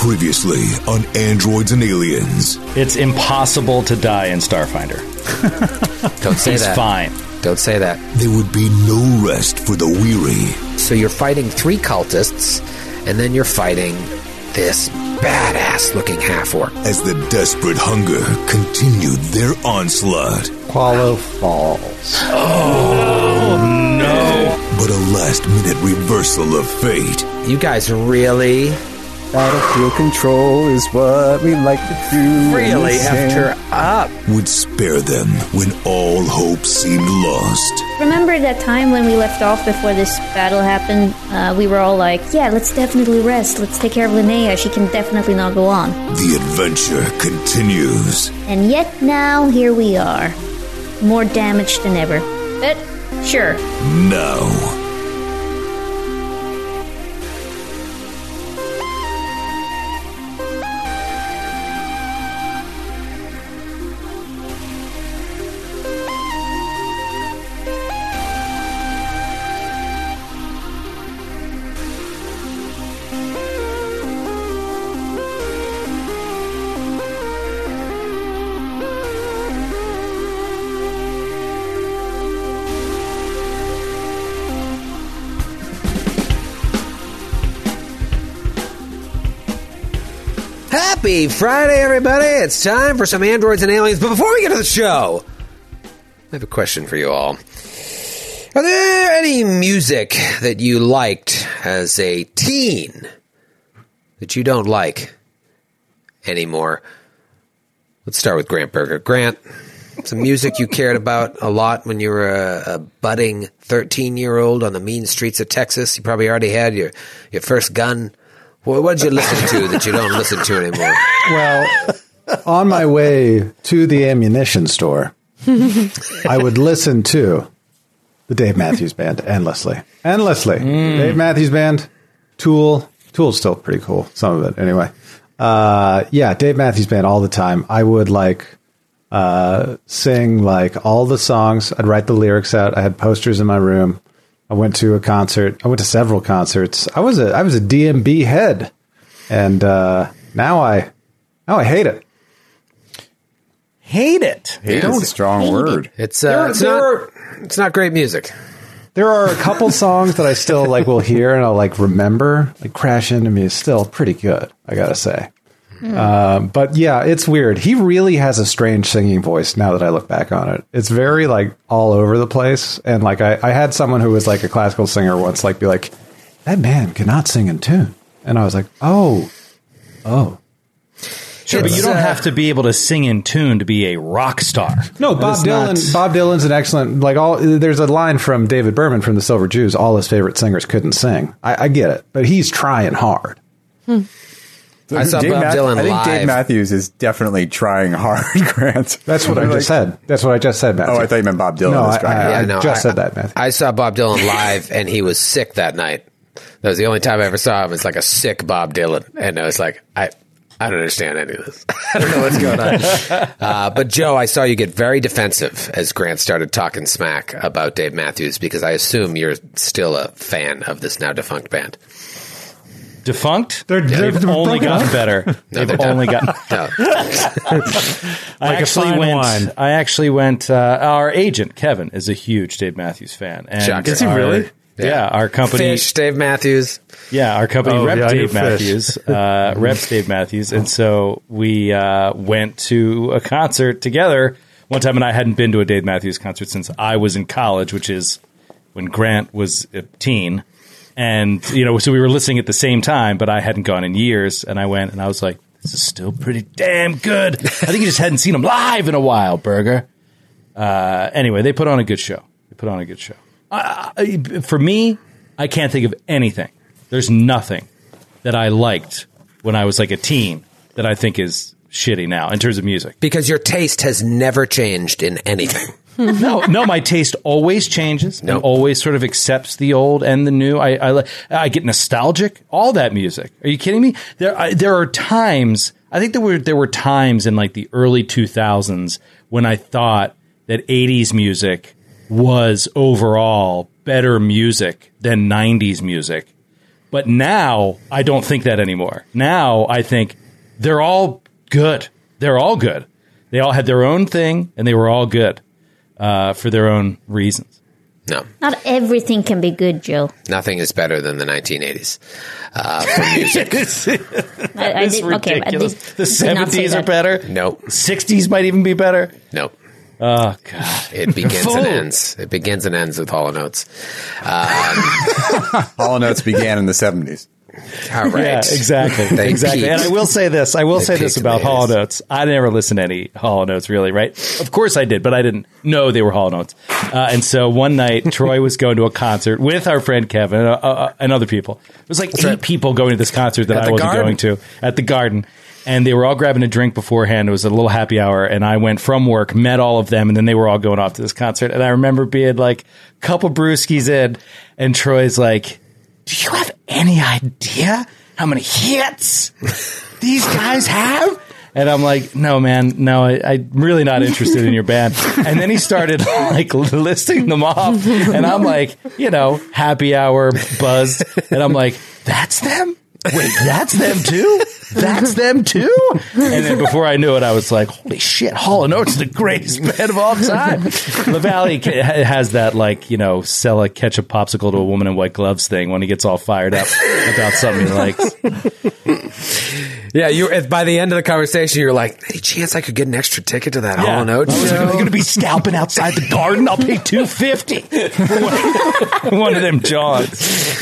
Previously on Androids and Aliens. It's impossible to die in Starfinder. Don't say that. It's fine. Don't say that. There would be no rest for the weary. So you're fighting three cultists, and then you're fighting this badass-looking half-orc. As the Desperate Hunger continued their onslaught. Qualo falls. Oh, no. But a last-minute reversal of fate. You guys really... Battlefield control is what we like to do. Really effed her up. Would spare them when all hope seemed lost. Remember that time when we left off before this battle happened? We were all like, yeah, let's definitely rest. Let's take care of Linnea. She can definitely not go on. The adventure continues. And yet now, here we are. More damaged than ever. But, sure. Now... Happy Friday, everybody. It's time for some Androids and Aliens. But before we get to the show, I have a question for you all. Are there any music that you liked as a teen that you don't like anymore? Let's start with Grant Berger. Grant, some music you cared about a lot when you were a budding 13-year-old on the mean streets of Texas. You probably already had your first gun. Well, what did you listen to that you don't listen to anymore? Well, on my way to the ammunition store, I would listen to the Dave Matthews Band endlessly. Endlessly. Mm. Dave Matthews Band, Tool. Tool's still pretty cool, some of it, anyway. Yeah, Dave Matthews Band all the time. I would, like, sing, like, all the songs. I'd write the lyrics out. I had posters in my room. I went to a concert. I went to several concerts. I was a DMB head, and now I hate it. Hate it. Hate is a strong word. It's not great music. There are a couple songs that I still like will hear and I'll like remember. Like Crash Into Me is still pretty good, I gotta say. Mm. But yeah, it's weird. He really has a strange singing voice now that I look back on it. It's very like all over the place. And like I had someone who was like a classical singer once like be like, that man cannot sing in tune. And I was like, oh. Sure, but you don't have to be able to sing in tune to be a rock star. No, Bob Dylan's an excellent, like all. There's a line from David Berman from the Silver Jews, all his favorite singers couldn't sing. I get it, but he's trying hard. Hmm. I saw Bob Dylan live. I think Dave Matthews is definitely trying hard, Grant. That's what I just said. That's what I just said, Matthew. Oh, I thought you meant Bob Dylan. No, I said that, Matthew. I saw Bob Dylan live, and he was sick that night. That was the only time I ever saw him. It's like a sick Bob Dylan. And I was like, I don't understand any of this. I don't know what's going on. But, Joe, I saw you get very defensive as Grant started talking smack about Dave Matthews, because I assume you're still a fan of this now-defunct band. Defunct? They've only gotten better. No, they've only gotten... No. I actually went... our agent, Kevin, is a huge Dave Matthews fan. And is he really? Yeah, our company... Fish, Dave Matthews. Yeah, our company reps Dave Matthews. And so we went to a concert together one time, and I hadn't been to a Dave Matthews concert since I was in college, which is when Grant was a teen. And, you know, so we were listening at the same time, but I hadn't gone in years. And I went and I was like, this is still pretty damn good. I think you just hadn't seen them live in a while, Berger. Anyway, they put on a good show. For me, I can't think of anything. There's nothing that I liked when I was like a teen that I think is shitty now in terms of music. Because your taste has never changed in anything. No, my taste always changes. Nope. And always sort of accepts the old and the new. I get nostalgic. All that music. Are you kidding me? There are times. I think there were times in like the early 2000s when I thought that 80s music was overall better music than 90s music. But now I don't think that anymore. Now I think they're all good. They're all good. They all had their own thing, and they were all good for their own reasons. No. Not everything can be good, Joe. Nothing is better than the 1980s for music. It's ridiculous. Okay, the 70s are better? Nope. 60s might even be better? Nope. Oh, God. It begins and ends. It begins and ends with Hall & Oates. Hall & Oates began in the 70s. All right. Yeah, exactly. Exactly. Peaked. And I will say this. I will say this about Hall & Oates. I never listened to any Hall & Oates, really, right? Of course I did, but I didn't know they were Hall & Oates. And so one night, Troy was going to a concert with our friend Kevin and other people. It was like eight people going to this concert that I wasn't going to at the Garden. And they were all grabbing a drink beforehand. It was a little happy hour. And I went from work, met all of them, and then they were all going off to this concert. And I remember being like a couple brewskis in, and Troy's like, do you have any idea how many hits these guys have? And I'm like, no, man, no, I'm really not interested in your band. And then he started like listing them off. And I'm like, you know, happy hour, buzzed. And I'm like, that's them? Wait, that's them too? That's them too? And then before I knew it, I was like, holy shit, Hall & Oates is the greatest band of all time. LaValle has that, like, you know, sell a ketchup popsicle to a woman in white gloves thing when he gets all fired up about something he likes. Yeah, by the end of the conversation, you're like, any chance I could get an extra ticket to that Hall & Oates show? They're going to be scalping outside the Garden. I'll pay $2.50. One of them jaunts.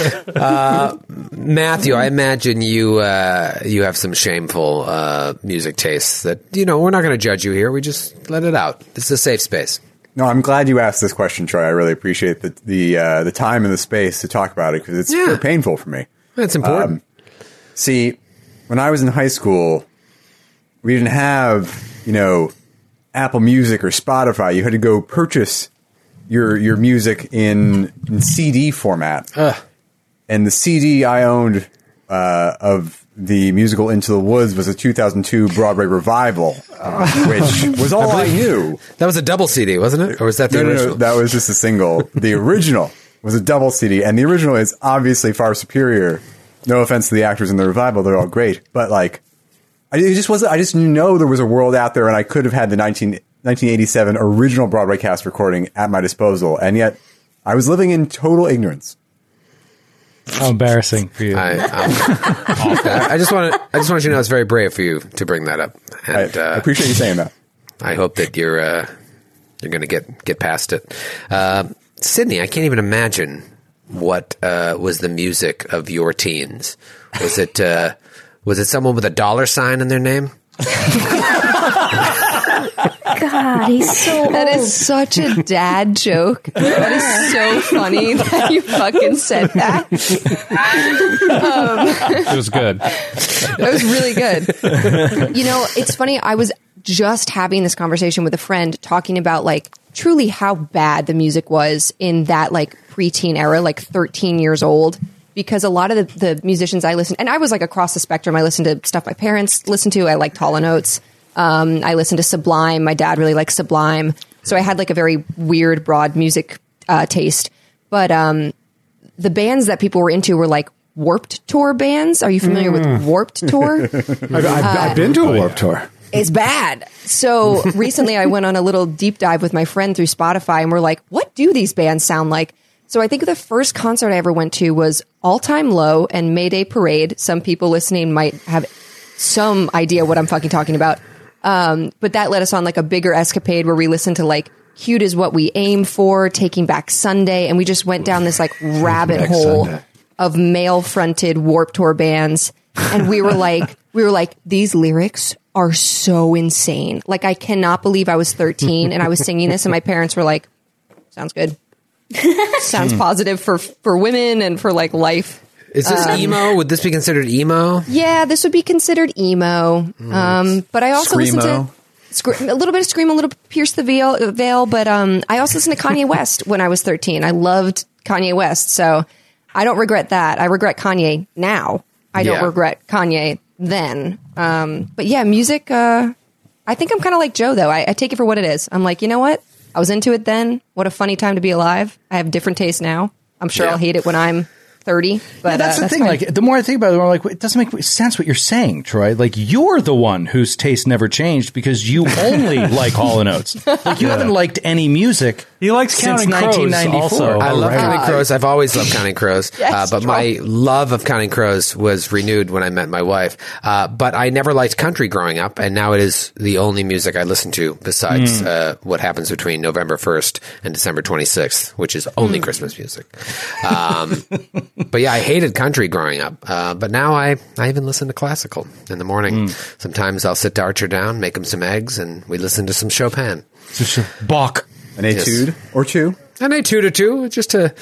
Matthew, I imagine you have some shameful music tastes that, you know, we're not going to judge you here. We just let it out. This is a safe space. No, I'm glad you asked this question, Troy. I really appreciate the time and the space to talk about it because it's very painful for me. That's important. See, when I was in high school, we didn't have, you know, Apple Music or Spotify. You had to go purchase your music in CD format. And the CD I owned of the musical Into the Woods was a 2002 Broadway revival, which was all I knew. That was a double CD, wasn't it? Or was that the original? No, that was just a single. The original was a double CD, and the original is obviously far superior. No offense to the actors in the revival, they're all great, but like, I just know there was a world out there, and I could have had the 1987 original Broadway cast recording at my disposal, and yet I was living in total ignorance. How embarrassing for you! I just want you to know it's very brave for you to bring that up, and I appreciate you saying that. I hope that you're going to get past it, Sydney. I can't even imagine. What was the music of your teens? Was it someone with a $? In their name? God, he's so old. That is such a dad joke. That is so funny that you fucking said that. It was good. It was really good. You know, it's funny. I was just having this conversation with a friend talking about like truly how bad the music was in that like preteen era, like 13 years old, because a lot of the musicians I listened, and I was like across the spectrum. I listened to stuff my parents listened to. I liked Hall & Oates. I listened to Sublime. My dad really liked Sublime. So I had like a very weird, broad music taste. But the bands that people were into were like Warped Tour bands. Are you familiar with Warped Tour? I've been to a Warped Tour. It's bad. So recently I went on a little deep dive with my friend through Spotify and we're like, what do these bands sound like? So I think the first concert I ever went to was All Time Low and Mayday Parade. Some people listening might have some idea what I'm fucking talking about. But that led us on like a bigger escapade where we listened to like Cute Is What We Aim For, Taking Back Sunday. And we just went down this like rabbit hole of male fronted Warped Tour bands. And we were like, these lyrics are so insane. Like, I cannot believe I was 13 and I was singing this and my parents were like, sounds good. Sounds positive for women and for like life. Is this emo? Would this be considered emo? Yeah, this would be considered emo. But I also listened to a little bit of Scream, a little Pierce the Veil, but I also listened to Kanye West when I was 13. I loved Kanye West, so I don't regret that. I regret Kanye now. I don't regret Kanye then. But yeah, music, I think I'm kind of like Joe, though. I take it for what it is. I'm like, you know what? I was into it then. What a funny time to be alive. I have different tastes now. I'm sure I'll hate it when I'm 30. But yeah, that's the thing. Fine. Like, the more I think about it, the more I'm like, it doesn't make sense what you're saying, Troy. Like, you're the one whose taste never changed because you only like Hall & Oates. Like, you haven't liked any music. He likes since Counting Crows. Also. I love Counting Crows. I've always loved Counting Crows. Yes, but my love of Counting Crows was renewed when I met my wife. But I never liked country growing up, and now it is the only music I listen to besides what happens between November 1st and December 26th, which is only Christmas music. But yeah, I hated country growing up. But now I even listen to classical in the morning. Sometimes I'll sit Archer down, make him some eggs, and we listen to some Chopin. Bach. An etude or two. An etude or two, just to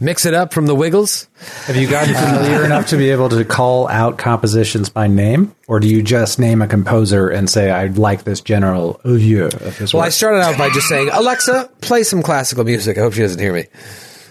mix it up from the Wiggles. Have you gotten familiar enough to be able to call out compositions by name? Or do you just name a composer and say, I like this general milieu of his work? Well, I started out by just saying, Alexa, play some classical music. I hope she doesn't hear me.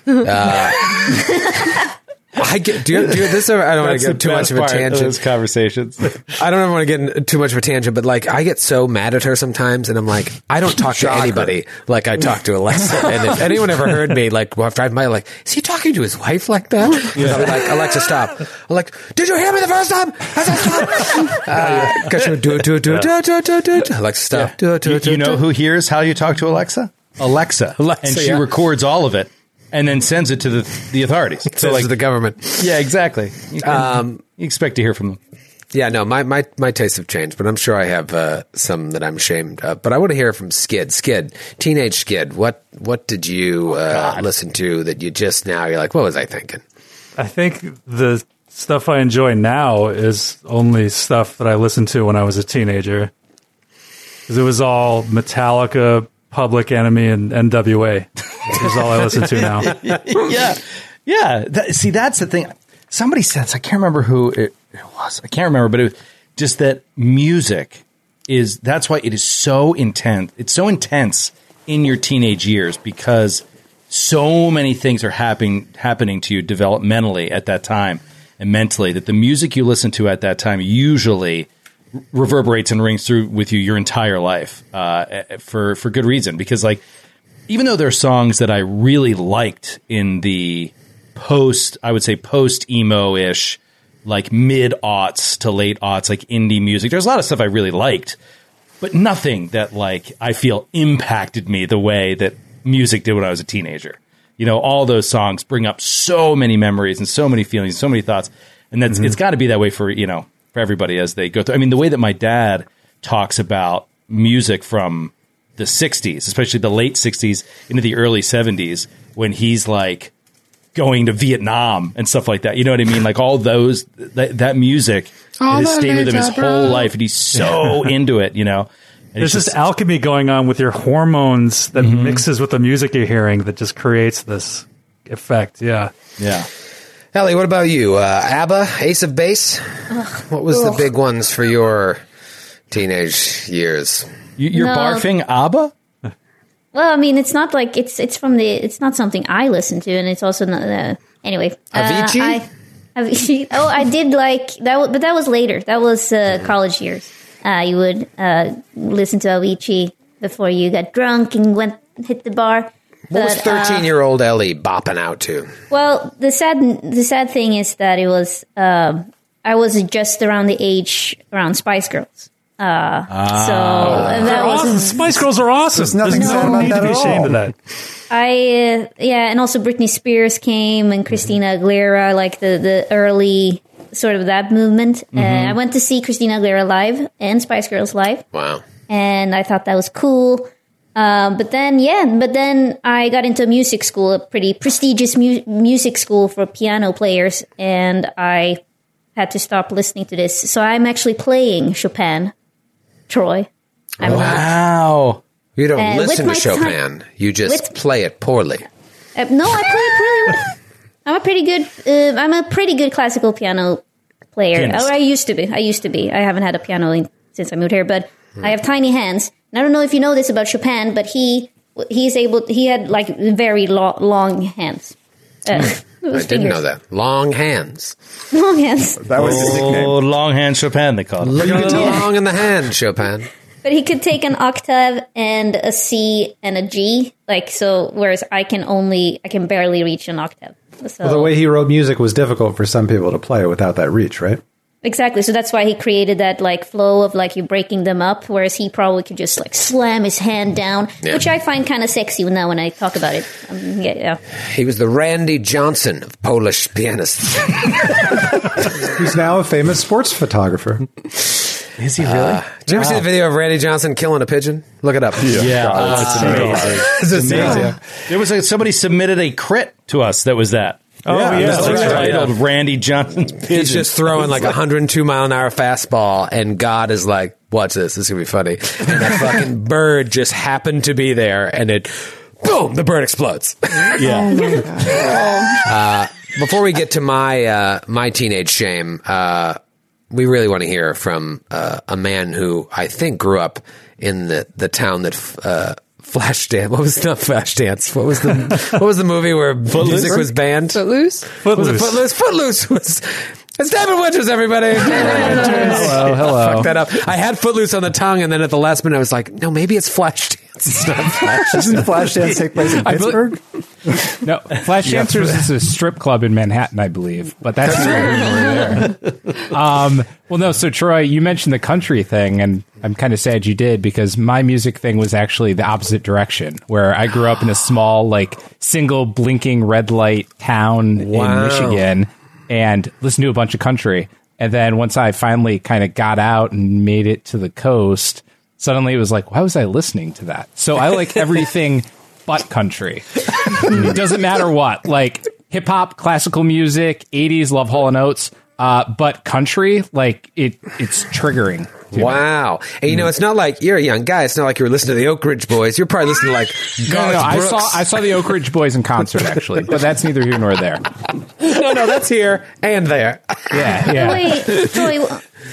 I don't want to get too much of a tangent. Those conversations. I don't want to get in too much of a tangent, but like I get so mad at her sometimes, and I'm like, I don't talk to anybody like I talk to Alexa. And if anyone ever heard me, like, after I might, like, is he talking to his wife like that? Yeah. I'm like, Alexa, stop. I'm like, did you hear me the first time? I said stop. Because she would do. Alexa, stop. You know who hears how you talk to Alexa? Alexa, and she records all of it. And then sends it to the authorities. So like to the government. Yeah, exactly. You expect to hear from them. Yeah, no, my tastes have changed, but I'm sure I have some that I'm ashamed of. But I want to hear from Skid, teenage Skid. What did you listen to that you just now, you're like, what was I thinking? I think the stuff I enjoy now is only stuff that I listened to when I was a teenager. Because it was all Metallica, Public Enemy, and NWA. Is all I listen to now. Yeah. See, that's the thing. Somebody said, I can't remember who it was. I can't remember, but it was just that music is, that's why it is so intense. It's so intense in your teenage years because so many things are happening to you developmentally at that time and mentally, that the music you listen to at that time usually reverberates and rings through with you your entire life for good reason. Because like, even though there are songs that I really liked in the post emo-ish, like mid-aughts to late-aughts, like indie music, there's a lot of stuff I really liked, but nothing that like I feel impacted me the way that music did when I was a teenager. You know, all those songs bring up so many memories and so many feelings, so many thoughts, and that's it's got to be that way for, you know, for everybody as they go through. I mean, the way that my dad talks about music from the 60s, especially the late 60s into the early 70s, when he's like going to Vietnam and stuff like that. You know what I mean? Like all those, that music has stayed with him his whole life, and he's so into it, you know? And there's this alchemy going on with your hormones that mixes with the music you're hearing that just creates this effect. Yeah. Yeah. Ellie, what about you? ABBA, Ace of Base? What was the big ones for your teenage years? You're barfing ABBA? Well, I mean, it's not like it's from the, it's not something I listen to, and it's also not anyway. Avicii? I did like that, but that was later. That was college years. You would listen to Avicii before you got drunk and hit the bar. What was 13-year-old Ellie bopping out to? Well, the sad thing is that it was I was just around the age around Spice Girls. That was awesome. Spice Girls are awesome. There's no need to be ashamed of that. And also Britney Spears came, and Christina Aguilera, like the early sort of that movement. And I went to see Christina Aguilera live and Spice Girls live. Wow. And I thought that was cool. But then I got into music school, a pretty prestigious music school for piano players, and I had to stop listening to this. So I'm actually playing Chopin. Troy. Wow. You don't listen to Chopin. You just play it poorly. No, I play it really well. I'm a pretty good classical piano player. Oh, I used to be. I haven't had a piano since I moved here, but I have tiny hands. And I don't know if you know this about Chopin, but he had like very long hands. I didn't know that. Long hands. Long hands. That was his nickname. Oh, Long Hand Chopin, they called it. Long in the hand, Chopin. But he could take an octave and a C and a G, like so. Whereas I can barely reach an octave. So, well, the way he wrote music was difficult for some people to play without that reach, right? Exactly. So that's why he created that like flow of like you breaking them up, whereas he probably could just like slam his hand down, which I find kind of sexy now when I talk about it. He was the Randy Johnson of Polish pianists. He's now a famous sports photographer. Is he really? Did you ever see the video of Randy Johnson killing a pigeon? Look it up. It's amazing. It was like somebody submitted a crit to us that was that. That's right. Randy Johnson's pigeon. He's just throwing like a 102-mile-an-hour fastball, and God is like, watch this. This is going to be funny. And that fucking bird just happened to be there, and it, boom, the bird explodes. Before we get to my my teenage shame, we really want to hear from a man who I think grew up in the town that Flashdance. What was not Flashdance? What was the movie where music was banned? Footloose. Footloose was. It's Devin Winters, everybody. Hello. Fuck that up. I had Footloose on the tongue, and then at the last minute, I was like, no, maybe it's Flashdance. It's not Flashdance. Doesn't Flashdance take place in Pittsburgh? No, Flashdance is a strip club in Manhattan, I believe, but that's not over there. Well, no, so Troy, you mentioned the country thing, and I'm kind of sad you did, because my music thing was actually the opposite direction, where I grew up in a small, like, single blinking red light town in Michigan, and listened to a bunch of country. And then once I finally kind of got out and made it to the coast, suddenly it was like, why was I listening to that? So I like everything but country. It doesn't matter what. Like hip-hop, classical music, 80s, love Hall & Oates. But country, like, it's triggering. Wow. Me. And, you know, it's not like you're a young guy. It's not like you're listening to the Oak Ridge Boys. You're probably listening to, like, Garth Brooks. I saw the Oak Ridge Boys in concert, actually. But that's neither here nor there. No, that's here and there. Yeah. Wait, Joey,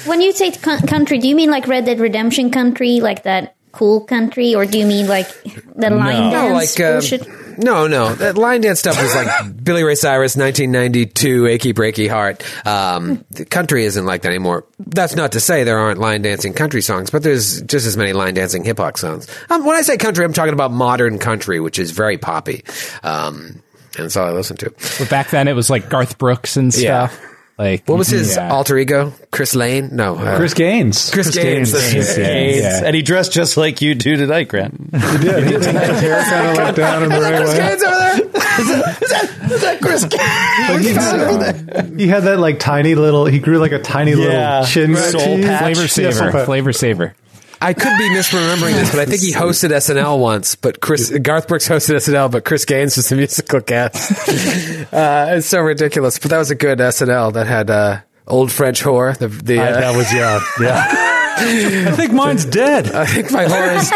when you say country, do you mean, like, Red Dead Redemption country, like that cool country? Or do you mean, like, the line dance? No. That line dance stuff was like Billy Ray Cyrus, 1992, Achy Breaky Heart. The country isn't like that anymore. That's not to say there aren't line dancing country songs, but there's just as many line dancing hip hop songs. When I say country, I'm talking about modern country, which is very poppy. And that's all I listen to. But back then it was like Garth Brooks and stuff. Yeah. Like, what was his alter ego? Chris Lane? No. Chris Gaines. Chris Gaines. Yeah. And he dressed just like you do tonight, Grant. He did. He did tonight. Hair kind of like down in the right way. Chris Gaines over there? Is that Chris Gaines? He had that like tiny little, he grew like a tiny little chin. Soul patch. Flavor saver. I could be misremembering this, but I think he hosted SNL once, but Garth Brooks hosted SNL, but Chris Gaines was the musical guest. It's so ridiculous, but that was a good SNL that had Old French Whore. That was, yeah. I think mine's dead. I think my whore is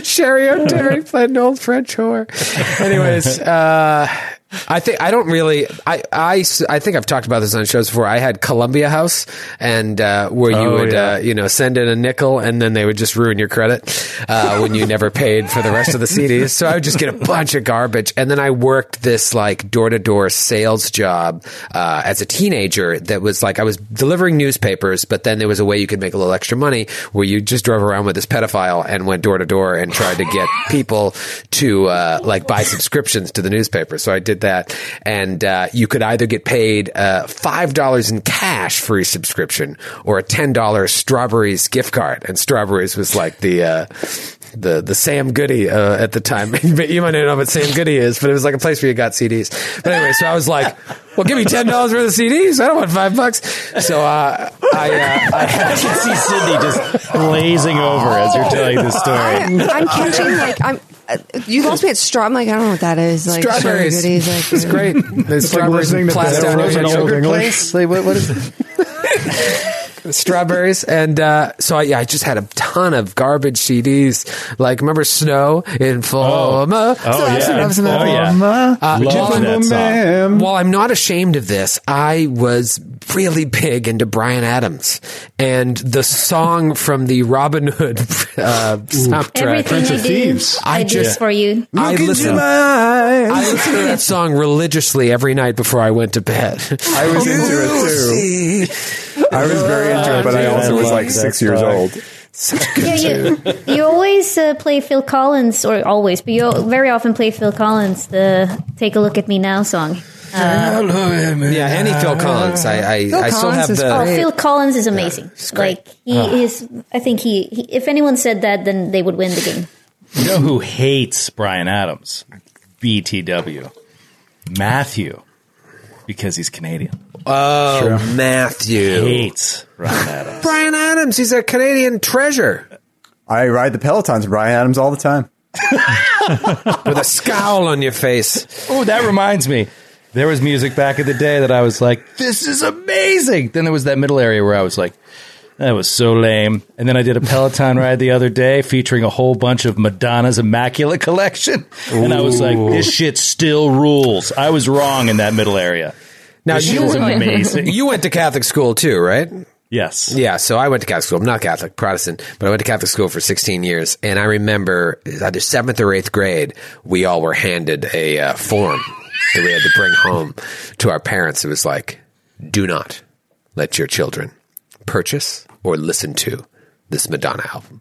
dead. Sherry O'Terry played an Old French Whore. Anyways, I think I've talked about this on shows before. I had Columbia House, and where you would send in a nickel, and then they would just ruin your credit when you never paid for the rest of the CDs. So I would just get a bunch of garbage, and then I worked this like door-to-door sales job as a teenager that was like I was delivering newspapers, but then there was a way you could make a little extra money where you just drove around with this pedophile and went door-to-door and tried to get people to like buy subscriptions to the newspaper. So I did that, and you could either get paid $5 in cash for a subscription or a $10 Strawberries gift card, and Strawberries was like the Sam Goody at the time. You might not know what Sam Goody is, but it was like a place where you got CDs. But anyway, so I was like, well, give me $10 worth of CDs. I don't want $5. So I can see Sydney just blazing over as you're telling this story. I'm catching like you lost me at straw. I'm like, I don't know what that is. Like, Strawberries. Goodies, like, it's great. There's Strawberries and plastic place. Like, what is it? Strawberries. And so I just had a ton of garbage CDs. Like, remember Snow in Floma? While I'm not ashamed of this, I was really big into Bryan Adams and the song from the Robin Hood soundtrack, Prince of Thieves. I listened to that song religiously every night before I went to bed. I was into it too. I was very into it, but I also was like 6 years old. You always play Phil Collins, or always, but you very often play Phil Collins, the Take a Look at Me Now song. Yeah, any Phil Collins. I still have the... Oh, Phil Collins is amazing. Yeah, like, he is... I think he... If anyone said that, then they would win the game. You know who hates Bryan Adams? BTW. Matthew. Because he's Canadian. Oh, sure. Matthew. Hates Bryan Adams. Bryan Adams, he's a Canadian treasure. I ride the Pelotons, Bryan Adams, all the time. With a scowl on your face. Oh, that reminds me. There was music back in the day that I was like, this is amazing. Then there was that middle area where I was like, that was so lame. And then I did a Peloton ride the other day featuring a whole bunch of Madonna's Immaculate Collection. Ooh. And I was like, this shit still rules. I was wrong in that middle area. Now, you was amazing. You went to Catholic school too, right? Yes. Yeah, so I went to Catholic school. I'm not Catholic, Protestant, but I went to Catholic school for 16 years. And I remember either 7th or 8th grade, we all were handed a form that we had to bring home to our parents. It was like, do not let your children purchase or listen to this Madonna album.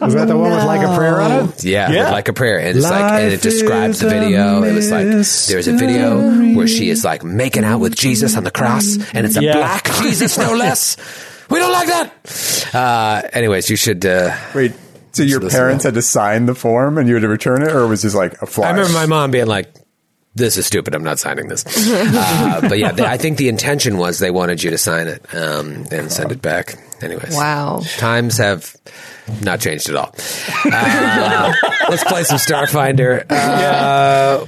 Was that the one with Like a Prayer on it? Yeah, yeah. With Like a Prayer. And it's like, and it describes the video. It was like, there's a video where she is like making out with Jesus on the cross, and it's a black Jesus, no less. We don't like that. Anyways, you should... Wait. So your parents had to sign the form and you had to return it, or was this like a flash? I remember my mom being like, this is stupid. I'm not signing this. But yeah, I think the intention was they wanted you to sign it and send it back. Anyways. Wow. Times have not changed at all. Let's play some Starfinder.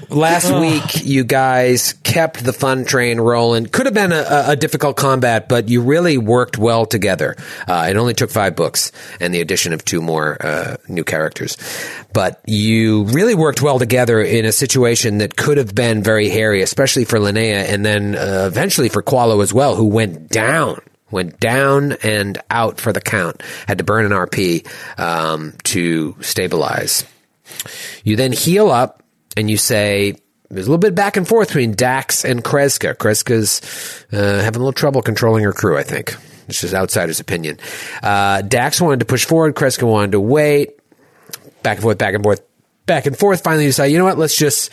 Last week, you guys kept the fun train rolling. Could have been a difficult combat, but you really worked well together. It only took 5 books and the addition of 2 more new characters. But you really worked well together in a situation that could have been very hairy, especially for Linnea, and then eventually for Qualo as well, who went down and out for the count, had to burn an RP to stabilize. You then heal up, and you say, there's a little bit back and forth between Dax and Kreska. Kreska's having a little trouble controlling her crew, I think. It's just outsider's opinion. Dax wanted to push forward. Kreska wanted to wait. Back and forth, back and forth, back and forth. Finally, you decide, you know what, let's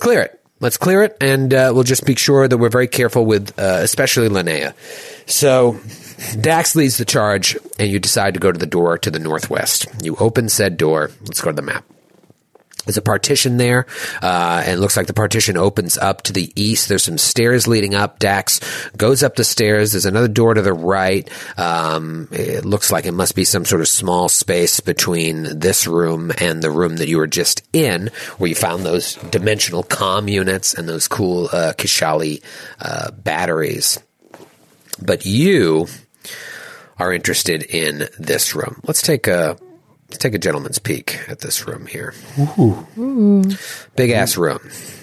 clear it. Let's clear it, and we'll just make sure that we're very careful with especially Linnea. So Dax leads the charge, and you decide to go to the door to the northwest. You open said door. Let's go to the map. There's a partition there, and it looks like the partition opens up to the east. There's some stairs leading up. Dax goes up the stairs. There's another door to the right. It looks like it must be some sort of small space between this room and the room that you were just in, where you found those dimensional comm units and those cool Kishali batteries. But you are interested in this room. Let's take a gentleman's peek at this room here. Ooh. Big-ass room.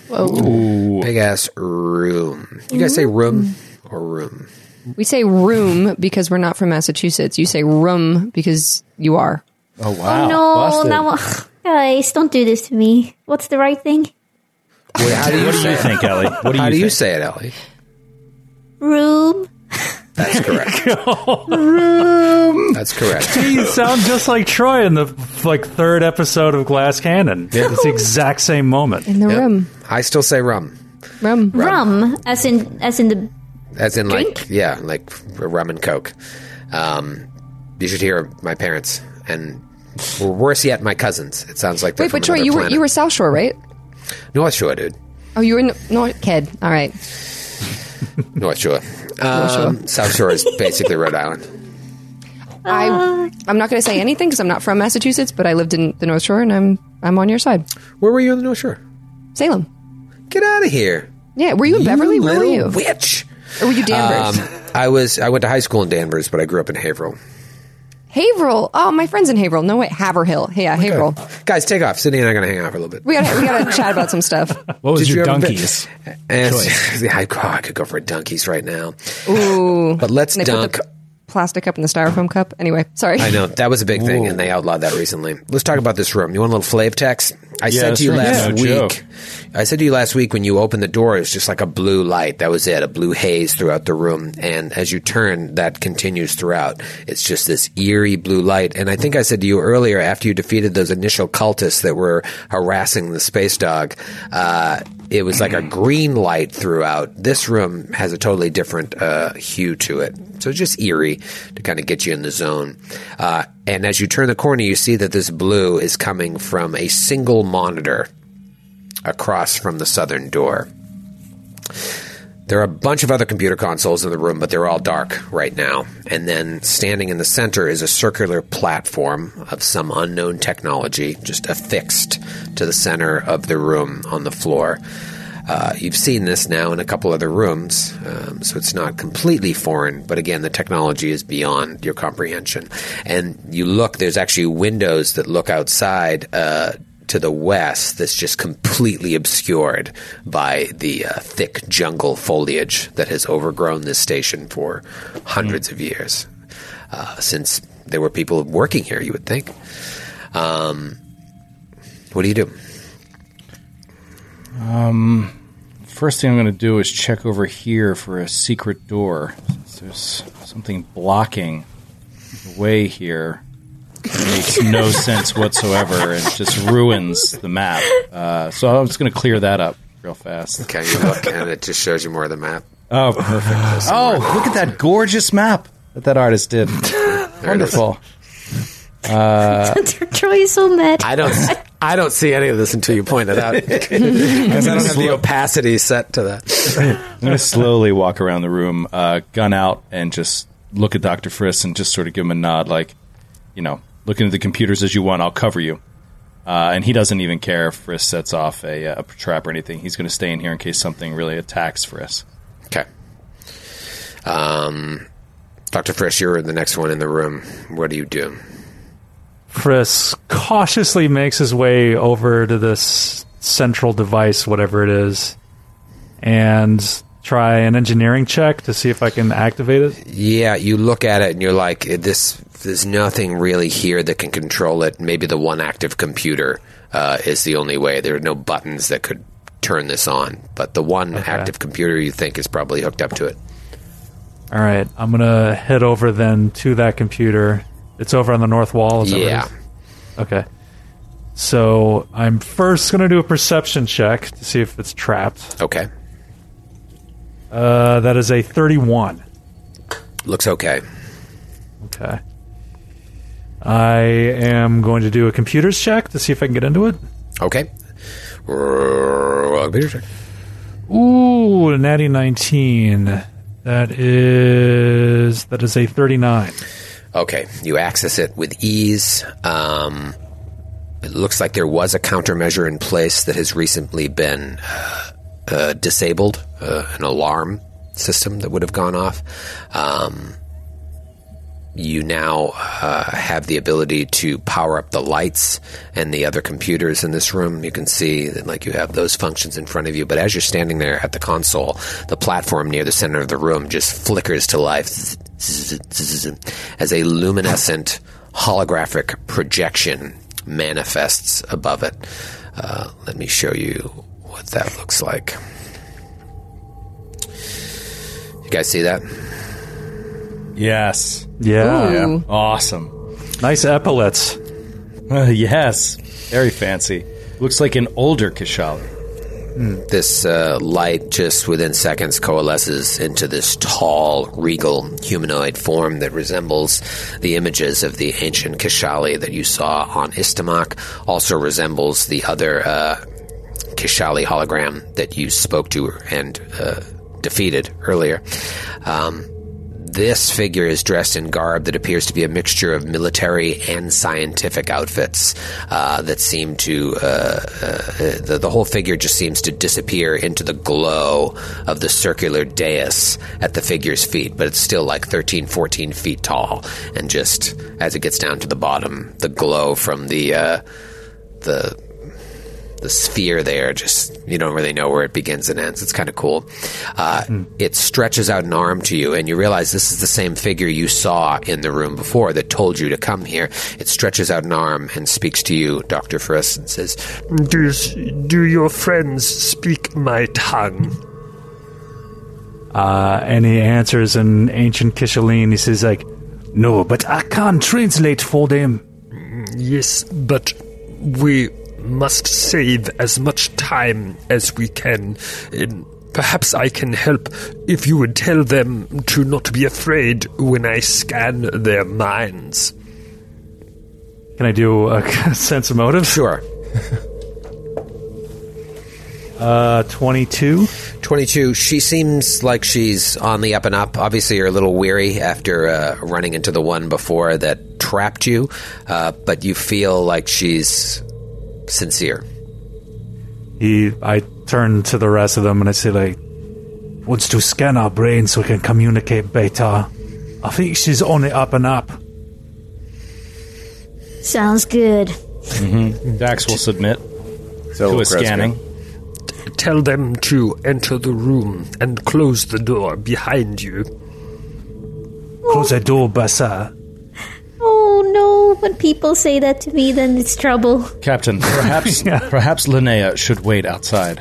Whoa. Big-ass room. You guys say room or room? We say room because we're not from Massachusetts. You say room because you are. Oh, wow. Oh, no. Guys, don't do this to me. What's the right thing? Wait, what do you think, Ellie? How do you say it, Ellie? Room. That's correct. Room. That's correct. You sound just like Troy in the third episode of Glass Cannon. Yep. It's the exact same moment. In the room. I still say rum. Rum. Rum. As in drink? like rum and coke. You should hear my parents, and worse yet, my cousins. It sounds like they're from another planet. Wait, but Troy, you were South Shore, right? North Shore, dude. Oh, you were in North Kid. All right. North Shore. South Shore is basically Rhode Island. I'm not going to say anything because I'm not from Massachusetts, but I lived in the North Shore, and I'm on your side. Where were you on the North Shore? Salem. Get out of here. Yeah, were you in Beverly? Where were you? Witch. Or were you Danvers? I went to high school in Danvers, but I grew up in Haverhill. Haverhill? Oh, my friend's in Haverhill. No, wait, Haverhill. Yeah, okay. Haverhill. Guys, take off. Sydney and I are going to hang out for a little bit. We got to chat about some stuff. What was your donkeys choice? I could go for donkeys right now. Ooh. But let's dunk. plastic cup and the styrofoam cup. Anyway, sorry. I know. That was a big thing, and they outlawed that recently. Let's talk about this room. You want a little Flav-Tex? I said to you last week when you opened the door, it was just like a blue light. That was it, a blue haze throughout the room. And as you turn, that continues throughout. It's just this eerie blue light. And I think I said to you earlier, after you defeated those initial cultists that were harassing the space dog, it was like a green light throughout. This room has a totally different hue to it. So it's just eerie to kind of get you in the zone. And as you turn the corner, you see that this blue is coming from a single monitor across from the southern door. There are a bunch of other computer consoles in the room, but they're all dark right now. And then standing in the center is a circular platform of some unknown technology, just affixed to the center of the room on the floor. You've seen this now in a couple other rooms, so it's not completely foreign, but again, the technology is beyond your comprehension. And you look, there's actually windows that look outside to the west that's just completely obscured by the thick jungle foliage that has overgrown this station for hundreds of years, since there were people working here, you would think. What do you do? First thing I'm going to do is check over here for a secret door. There's something blocking the way here. It makes no sense whatsoever. It just ruins the map. So I'm just going to clear that up real fast. Okay, you look and it just shows you more of the map. Oh, perfect. Look at that gorgeous map that artist did. Wonderful. Troy is so mad. I don't see any of this until you point it out, because I don't have the opacity set to that. I'm going to slowly walk around the room, gun out, and just look at Dr. Friss and just sort of give him a nod, like, you know, look into the computers as you want, I'll cover you. And he doesn't even care if Friss sets off a trap or anything. He's going to stay in here in case something really attacks Friss. Okay. Dr. Friss, you're the next one in the room. What do you do? Friss cautiously makes his way over to this central device, whatever it is, and try an engineering check to see if I can activate it. Yeah, you look at it and you're like, there's nothing really here that can control it. Maybe the one active computer is the only way. There are no buttons that could turn this on, but the one active computer you think is probably hooked up to it. All right, I'm going to head over then to that computer. It's over on the north wall, is that right? Okay. So I'm first going to do a perception check to see if it's trapped. Okay. That is a 31. Looks okay. Okay. I am going to do a computers check to see if I can get into it. Okay. Computer check. Ooh, a natty 19. That is a 39. Okay, you access it with ease. It looks like there was a countermeasure in place that has recently been disabled, an alarm system that would have gone off. You now have the ability to power up the lights and the other computers in this room. You can see that, like, you have those functions in front of you, but as you're standing there at the console, the platform near the center of the room just flickers to life as a luminescent holographic projection manifests above it. Let me show you what that looks like. You guys see that? Yes. Yeah. Awesome. Nice epaulets. Yes. Very fancy. Looks like an older Kishali. This light just within seconds coalesces into this tall, regal, humanoid form that resembles the images of the ancient Kishali that you saw on Istamak, also resembles the other Kishali hologram that you spoke to and defeated earlier. This figure is dressed in garb that appears to be a mixture of military and scientific outfits that seem to... the whole figure just seems to disappear into the glow of the circular dais at the figure's feet, but it's still like 13, 14 feet tall. And just as it gets down to the bottom, the glow from the the sphere there, just you don't really know where it begins and ends. It's kind of cool. It stretches out an arm to you, and you realize this is the same figure you saw in the room before that told you to come here. It stretches out an arm and speaks to you, Dr. Friss, and says, do your friends speak my tongue? And he answers in ancient Kishali, and he says, like, no, but I can't translate for them. Yes, but we must save as much time as we can. Perhaps I can help if you would tell them to not be afraid when I scan their minds. Can I do a sense of motive? Sure. 22. She seems like she's on the up and up. Obviously, you're a little weary after running into the one before that trapped you, but you feel like she's sincere. I turn to the rest of them and I say, like, wants to scan our brains so we can communicate better. I think she's on it up and up. Sounds good. Mm-hmm. Dax will submit to a scanning. Tell them to enter the room and close the door behind you. Close the door, Bassa. Oh, no. When people say that to me, then it's trouble. Captain, perhaps perhaps Linnea should wait outside.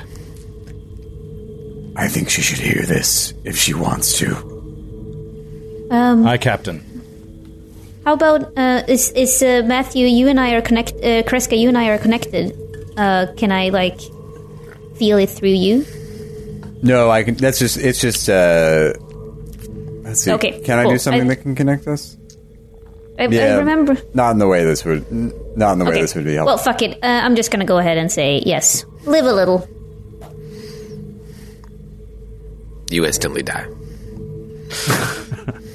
I think she should hear this if she wants to. Hi, Captain. How about, Matthew, you and I are connected, Kreska, you and I are connected. Can I, like, feel it through you? No, I can. That's just. It's just. Let's see. Okay, can I do something that can connect us? I remember. Not in the way this would be helpful. Well, fuck it. I'm just gonna go ahead and say yes. Live a little. You instantly die.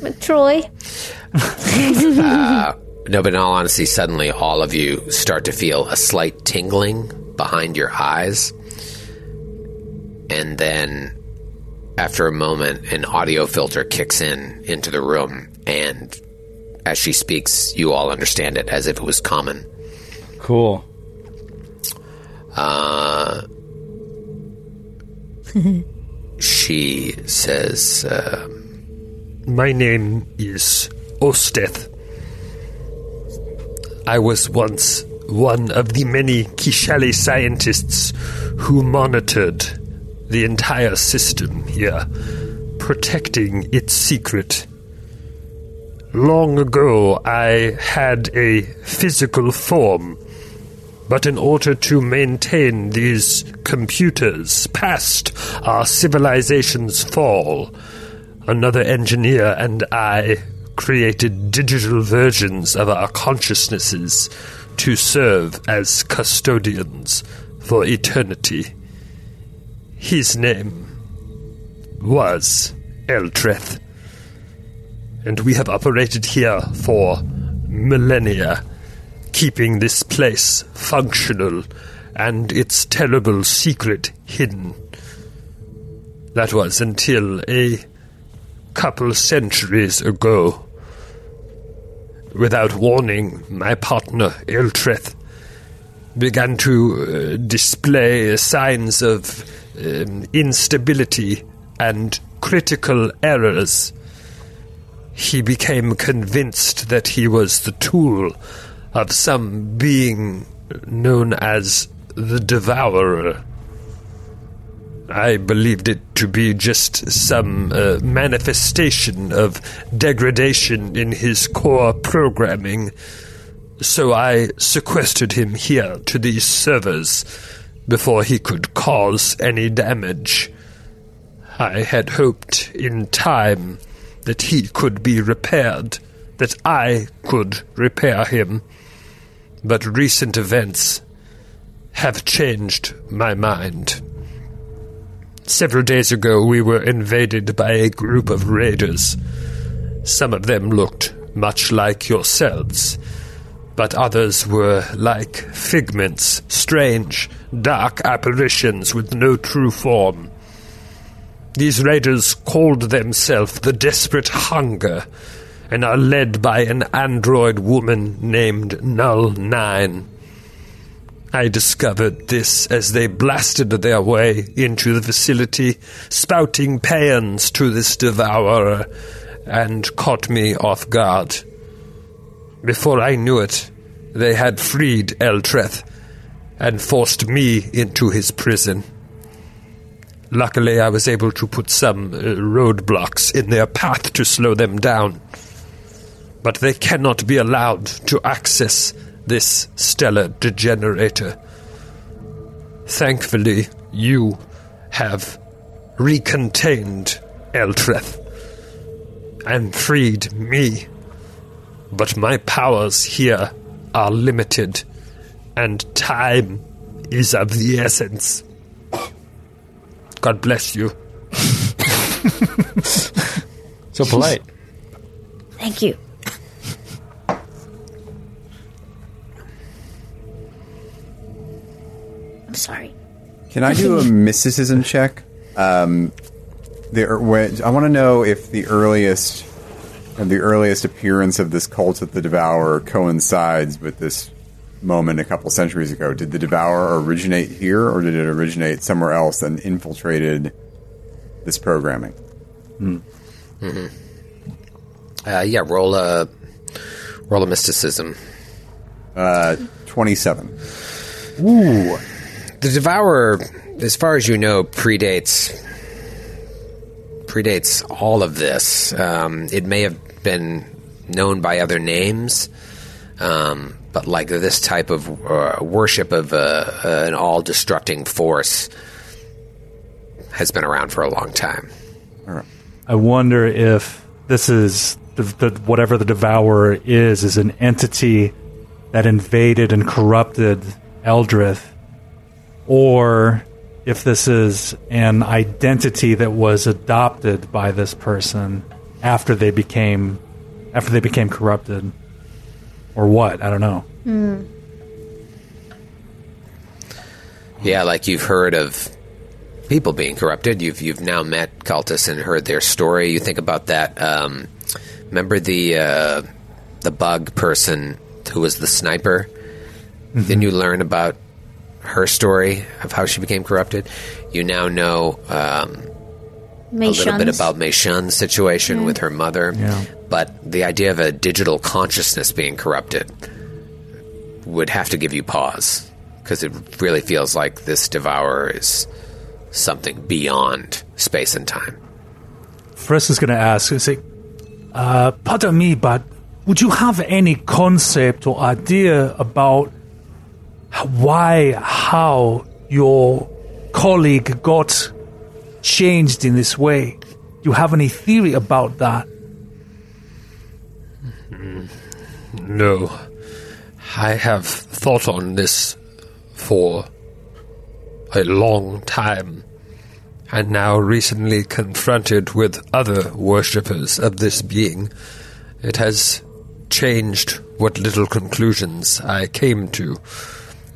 But Troy. No, but in all honesty, suddenly all of you start to feel a slight tingling behind your eyes. And then, after a moment, an audio filter kicks into the room, and as she speaks, you all understand it as if it was common. Cool. She says, my name is Osteth. I was once one of the many Kishali scientists who monitored the entire system here, protecting its secret. Long ago, I had a physical form, but in order to maintain these computers past our civilization's fall, another engineer and I created digital versions of our consciousnesses to serve as custodians for eternity. His name was Eltreth, and we have operated here for millennia, keeping this place functional and its terrible secret hidden. That was until a couple centuries ago. Without warning, my partner, Eltreth, began to display signs of instability and critical errors. He became convinced that he was the tool of some being known as the Devourer. I believed it to be just some manifestation of degradation in his core programming, so I sequestered him here to these servers before he could cause any damage. I had hoped in time that he could be repaired, that I could repair him. But recent events have changed my mind. Several days ago, we were invaded by a group of raiders. Some of them looked much like yourselves, but others were like figments, strange, dark apparitions with no true form. These raiders called themselves the Desperate Hunger and are led by an android woman named Null 9. I discovered this as they blasted their way into the facility, spouting paeans to this devourer, and caught me off guard. Before I knew it, they had freed Eltreth and forced me into his prison. Luckily, I was able to put some roadblocks in their path to slow them down. But they cannot be allowed to access this stellar degenerator. Thankfully, you have recontained Eltreth and freed me. But my powers here are limited, and time is of the essence. God bless you. So polite. Thank you. I'm sorry. Can I do a mysticism check? I want to know if the earliest appearance of this cult of the Devourer coincides with this moment a couple centuries ago. Did the Devourer originate here, or did it originate somewhere else and infiltrated this programming? Yeah, roll a mysticism. 27. Ooh. The Devourer, as far as you know, predates all of this. It may have been known by other names, but like this type of worship of an all-destructing force has been around for a long time. All right. I wonder if this is whatever the Devourer is an entity that invaded and corrupted Eltreth, or if this is an identity that was adopted by this person after they became corrupted, or what? I don't know. Yeah, like you've heard of people being corrupted. You've now met cultists and heard their story. You think about that. Remember the bug person who was the sniper? Mm-hmm. Then you learn about her story of how she became corrupted. You now know a little bit about Mei Shun's situation with her mother. Yeah. But the idea of a digital consciousness being corrupted would have to give you pause, because it really feels like this Devourer is something beyond space and time. Frisk is going to ask, pardon me, but would you have any concept or idea about how your colleague got changed in this way? Do you have any theory about that? No. I have thought on this for a long time, and now recently confronted with other worshippers of this being, it has changed what little conclusions I came to.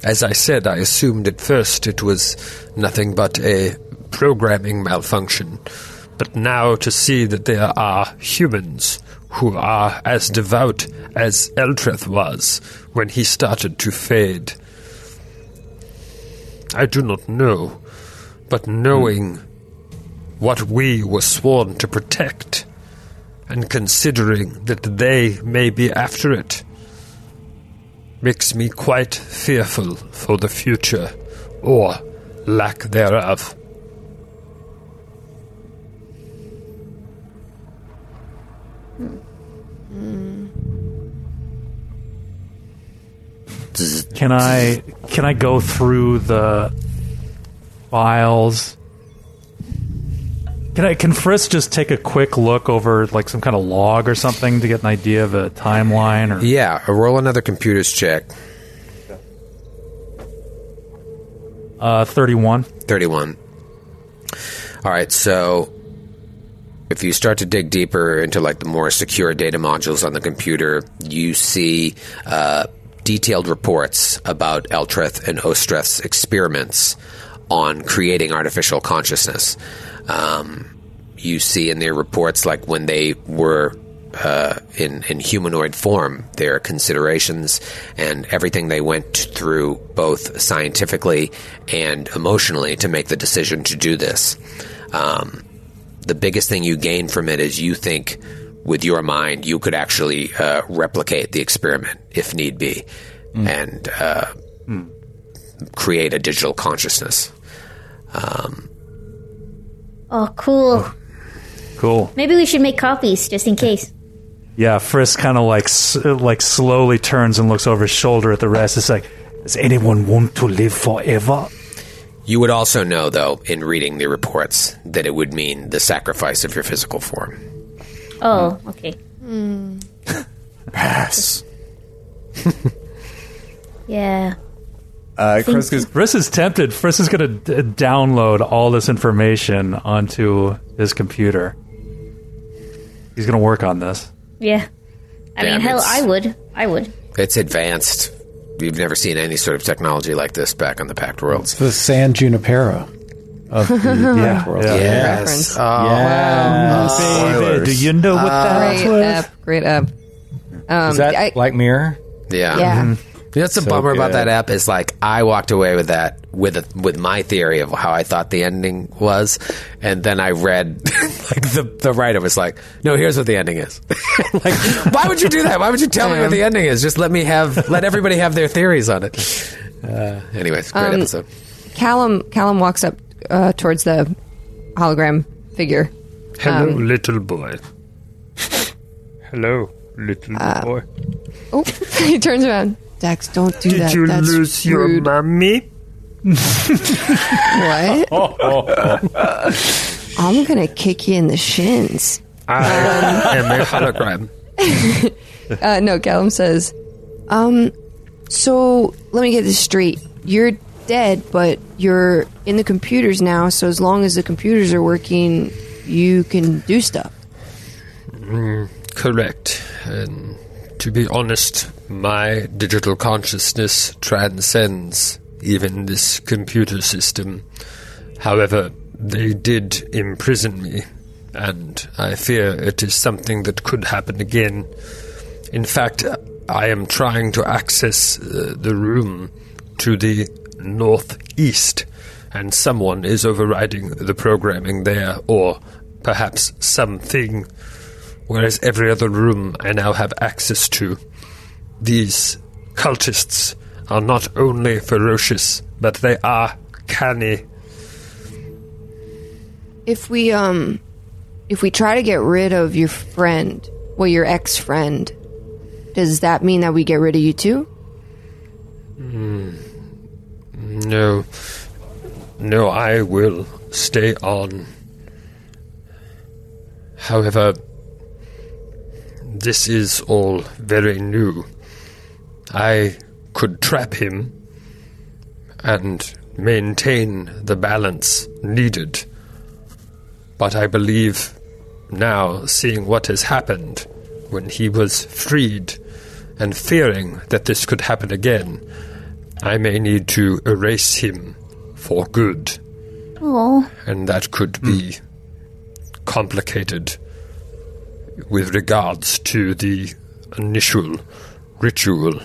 As I said, I assumed at first it was nothing but a programming malfunction, but now to see that there are humans who are as devout as Eltreth was when he started to fade. I do not know, but knowing what we were sworn to protect, and considering that they may be after it, makes me quite fearful for the future, or lack thereof. Can I go through the files? Can Frisk just take a quick look over like some kind of log or something to get an idea of a timeline? Or yeah, roll another computer's check. 31. All right, so if you start to dig deeper into like the more secure data modules on the computer, you see detailed reports about Eltreth and Ostreth's experiments on creating artificial consciousness. You see in their reports, like when they were in humanoid form, their considerations and everything they went through both scientifically and emotionally to make the decision to do this. The biggest thing you gain from it is you think with your mind you could actually replicate the experiment if need be and create a digital consciousness. Oh, cool. Oh. Cool. Maybe we should make copies just in case. Yeah, Frisk kind of like slowly turns and looks over his shoulder at the rest. It's like, does anyone want to live forever? You would also know, though, in reading the reports, that it would mean the sacrifice of your physical form. Oh, okay. Pass. Yeah. Chris is tempted. Chris is going to download all this information onto his computer. He's going to work on this. Yeah. I mean, hell, I would. It's advanced. We've never seen any sort of technology like this back on the Pact Worlds. It's the San Junipero of the Pact Worlds. Yeah. Yes. Baby, do you know what that was? Great app. Is that Black Mirror? Yeah. Yeah. Mm-hmm. That's the bummer about that app is, like, I walked away with that with my theory of how I thought the ending was, and then I read, like, the writer was like, no, here's what the ending is. Like, why would you do that? Why would you tell me what the ending is? Just let everybody have their theories on it. Anyways, great episode. Callum walks up towards the hologram figure. Hello, little boy. Hello, little boy. Oh, he turns around. Dax, don't do that. Did you lose your mommy? What? I'm going to kick you in the shins. I am a hologram. No, Callum says, so let me get this straight. You're dead, but you're in the computers now, so as long as the computers are working, you can do stuff. Correct. And to be honest, my digital consciousness transcends even this computer system. However, they did imprison me, and I fear it is something that could happen again. In fact, I am trying to access the room to the northeast, and someone is overriding the programming there, or perhaps something, whereas every other room I now have access to. These cultists are not only ferocious, but they are canny. If we try to get rid of your friend, well, your ex-friend, does that mean that we get rid of you too? No. No, I will stay on. However, this is all very new. I could trap him and maintain the balance needed. But I believe now, seeing what has happened when he was freed and fearing that this could happen again, I may need to erase him for good. Oh. And that could be complicated with regards to the initial ritual.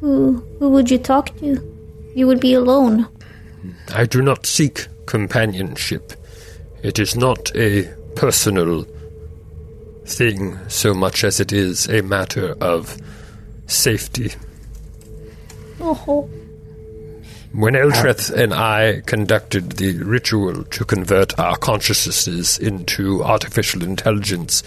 Who would you talk to? You would be alone. I do not seek companionship. It is not a personal thing so much as it is a matter of safety. Oh. When Eltreth and I conducted the ritual to convert our consciousnesses into artificial intelligence,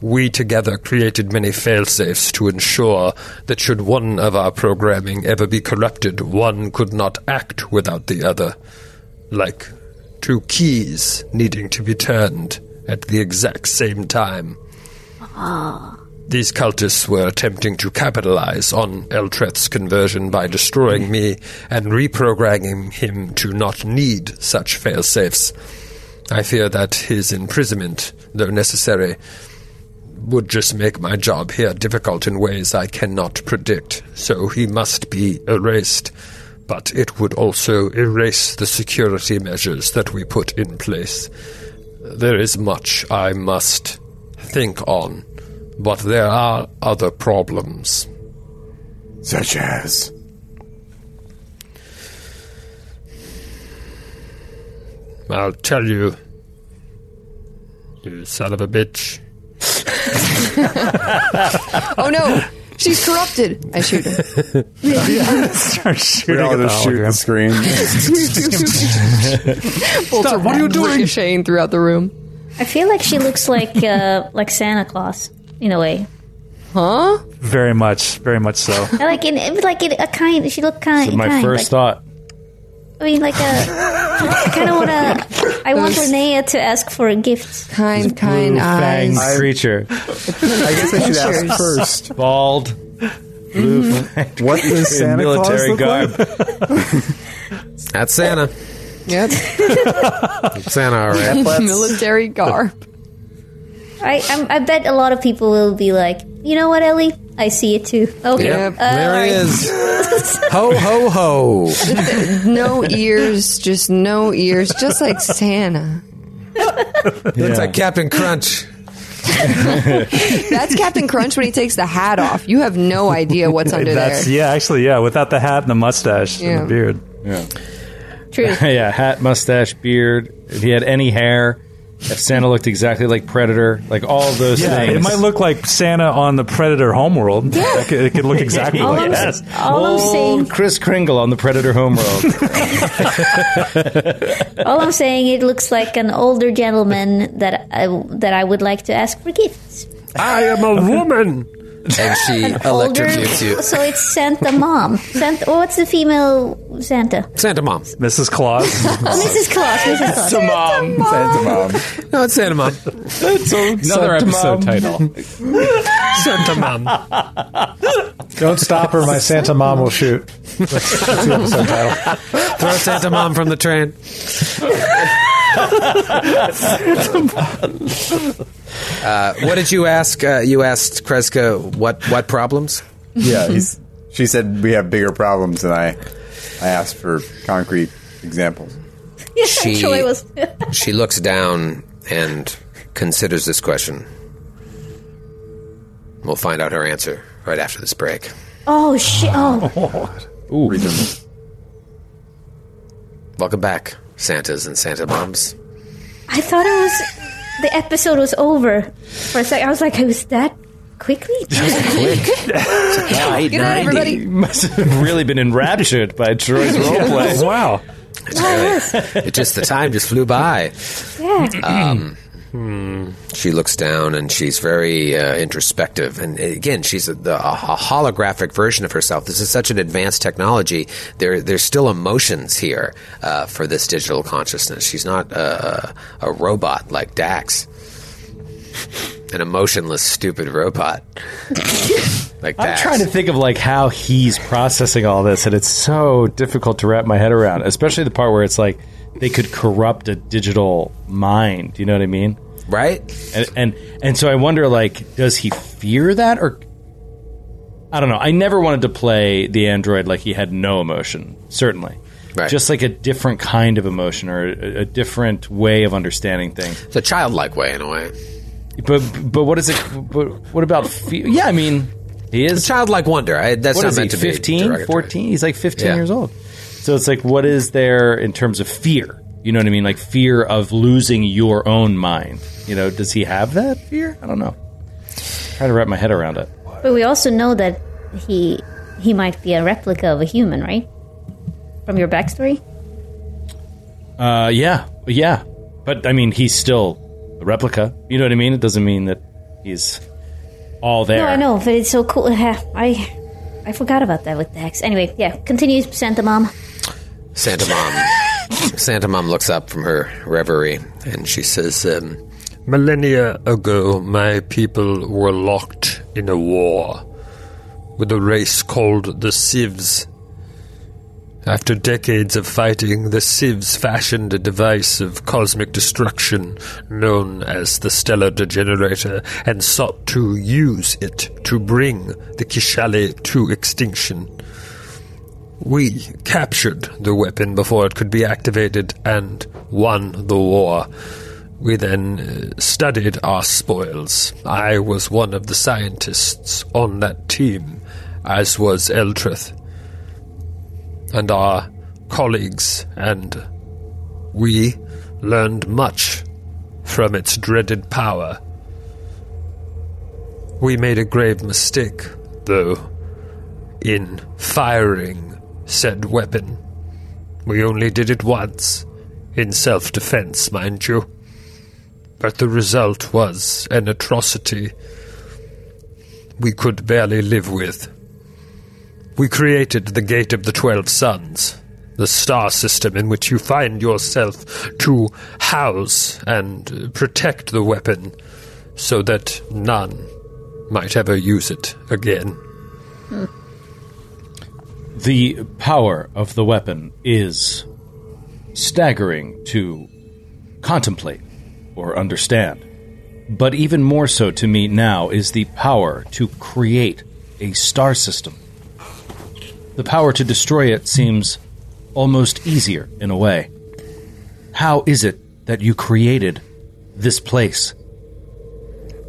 we together created many failsafes to ensure that should one of our programming ever be corrupted, one could not act without the other, like two keys needing to be turned at the exact same time. These cultists were attempting to capitalize on Eltreth's conversion by destroying me and reprogramming him to not need such failsafes. I fear that his imprisonment, though necessary, would just make my job here difficult in ways I cannot predict, so he must be erased, but it would also erase the security measures that we put in place. There is much I must think on, but there are other problems. Such as? I'll tell you, you son of a bitch. Oh no, she's corrupted. I shoot her. Yeah. Start shooting at the screen. Stop, what are you doing? Ricocheting throughout the room. I feel like she looks like Santa Claus in a way. Huh? Very much so. She looked kind. So my kind, first thought. I mean, I kind of want to. I want Linnea to ask for a gift. Kind blue eyes. Creature. I guess I should ask first. Bald. Blue. Mm-hmm. What does Santa military Claus look garb? That's Santa. Yep. That's Santa, all right. Military garb. I bet a lot of people will be like, you know what, Ellie? I see it too. Okay. Yep. There it is. Ho, ho, ho. No ears. Just like Santa. Looks like Captain Crunch. That's Captain Crunch when he takes the hat off. You have no idea what's under there. Yeah, actually, yeah. Without the hat and the mustache and the beard. Yeah. True. Yeah, hat, mustache, beard. If he had any hair. If Santa looked exactly like Predator, like all of those things. It might look like Santa on the Predator homeworld. Yeah. It could look exactly like that. Old Chris Kringle on the Predator homeworld. All I'm saying, it looks like an older gentleman that I would like to ask for gifts. I am a woman! And she electrocutes you. So it's Santa Mom. What's the female Santa? Santa Mom. Mrs. Claus. Mrs. Claus. Santa Mom. No, it's Santa Mom. That's another episode title. Santa Mom. Don't stop her, my Santa Mom will shoot. That's the episode title. Throw Santa Mom from the train. What did you ask? You asked Kreska what problems? Yeah, she said we have bigger problems, and I asked for concrete examples. Yeah, she looks down and considers this question. We'll find out her answer right after this break. Oh shit! Oh. Welcome back, Santas and Santa Moms. I thought it was. The episode was over. For a second, I was like, "Who's that? Quickly, just quick." Good night, everybody. You must have really been enraptured by Troy's roleplay. Wow, the time just flew by. Yeah. She looks down and she's very introspective. And again, she's a holographic version of herself. This is such an advanced technology. There's still emotions here for this digital consciousness. She's not a robot like Dax, an emotionless, stupid robot. Like Dax. I'm trying to think of how he's processing all this, and it's so difficult to wrap my head around, especially the part where it's like, they could corrupt a digital mind. You know what I mean? Right. And so I wonder, does he fear that? Or I don't know. I never wanted to play the android like he had no emotion, certainly. Right. Just like a different kind of emotion or a different way of understanding things. It's a childlike way, in a way. But what is it? But what about fear? Yeah, I mean, he is. A childlike wonder. That's not meant to be. 15, 14? He's 15 years old. So it's what is there in terms of fear? You know what I mean? Fear of losing your own mind. You know, does he have that fear? I don't know. I'm trying to wrap my head around it. But we also know that he might be a replica of a human, right? From your backstory? Yeah. But, I mean, he's still a replica. You know what I mean? It doesn't mean that he's all there. No, I know, but it's so cool. I forgot about that with Dax. Anyway, yeah, continue, Santa Mom. Santa Mom looks up from her reverie, and she says, millennia ago, my people were locked in a war with a race called the Civs. After decades of fighting, the Civs fashioned a device of cosmic destruction known as the Stellar Degenerator and sought to use it to bring the Kishali to extinction. We captured the weapon before it could be activated and won the war. We then studied our spoils. I was one of the scientists on that team, as was Eltreth, and our colleagues, and we learned much from its dreaded power. We made a grave mistake, though, in firing said weapon. We only did it once, in self-defense, mind you. But the result was an atrocity we could barely live with. We created the Gate of the 12 Suns, the star system in which you find yourself to house and protect the weapon so that none might ever use it again. The power of the weapon is staggering to contemplate or understand. But even more so to me now is the power to create a star system. The power to destroy it seems almost easier in a way. How is it that you created this place?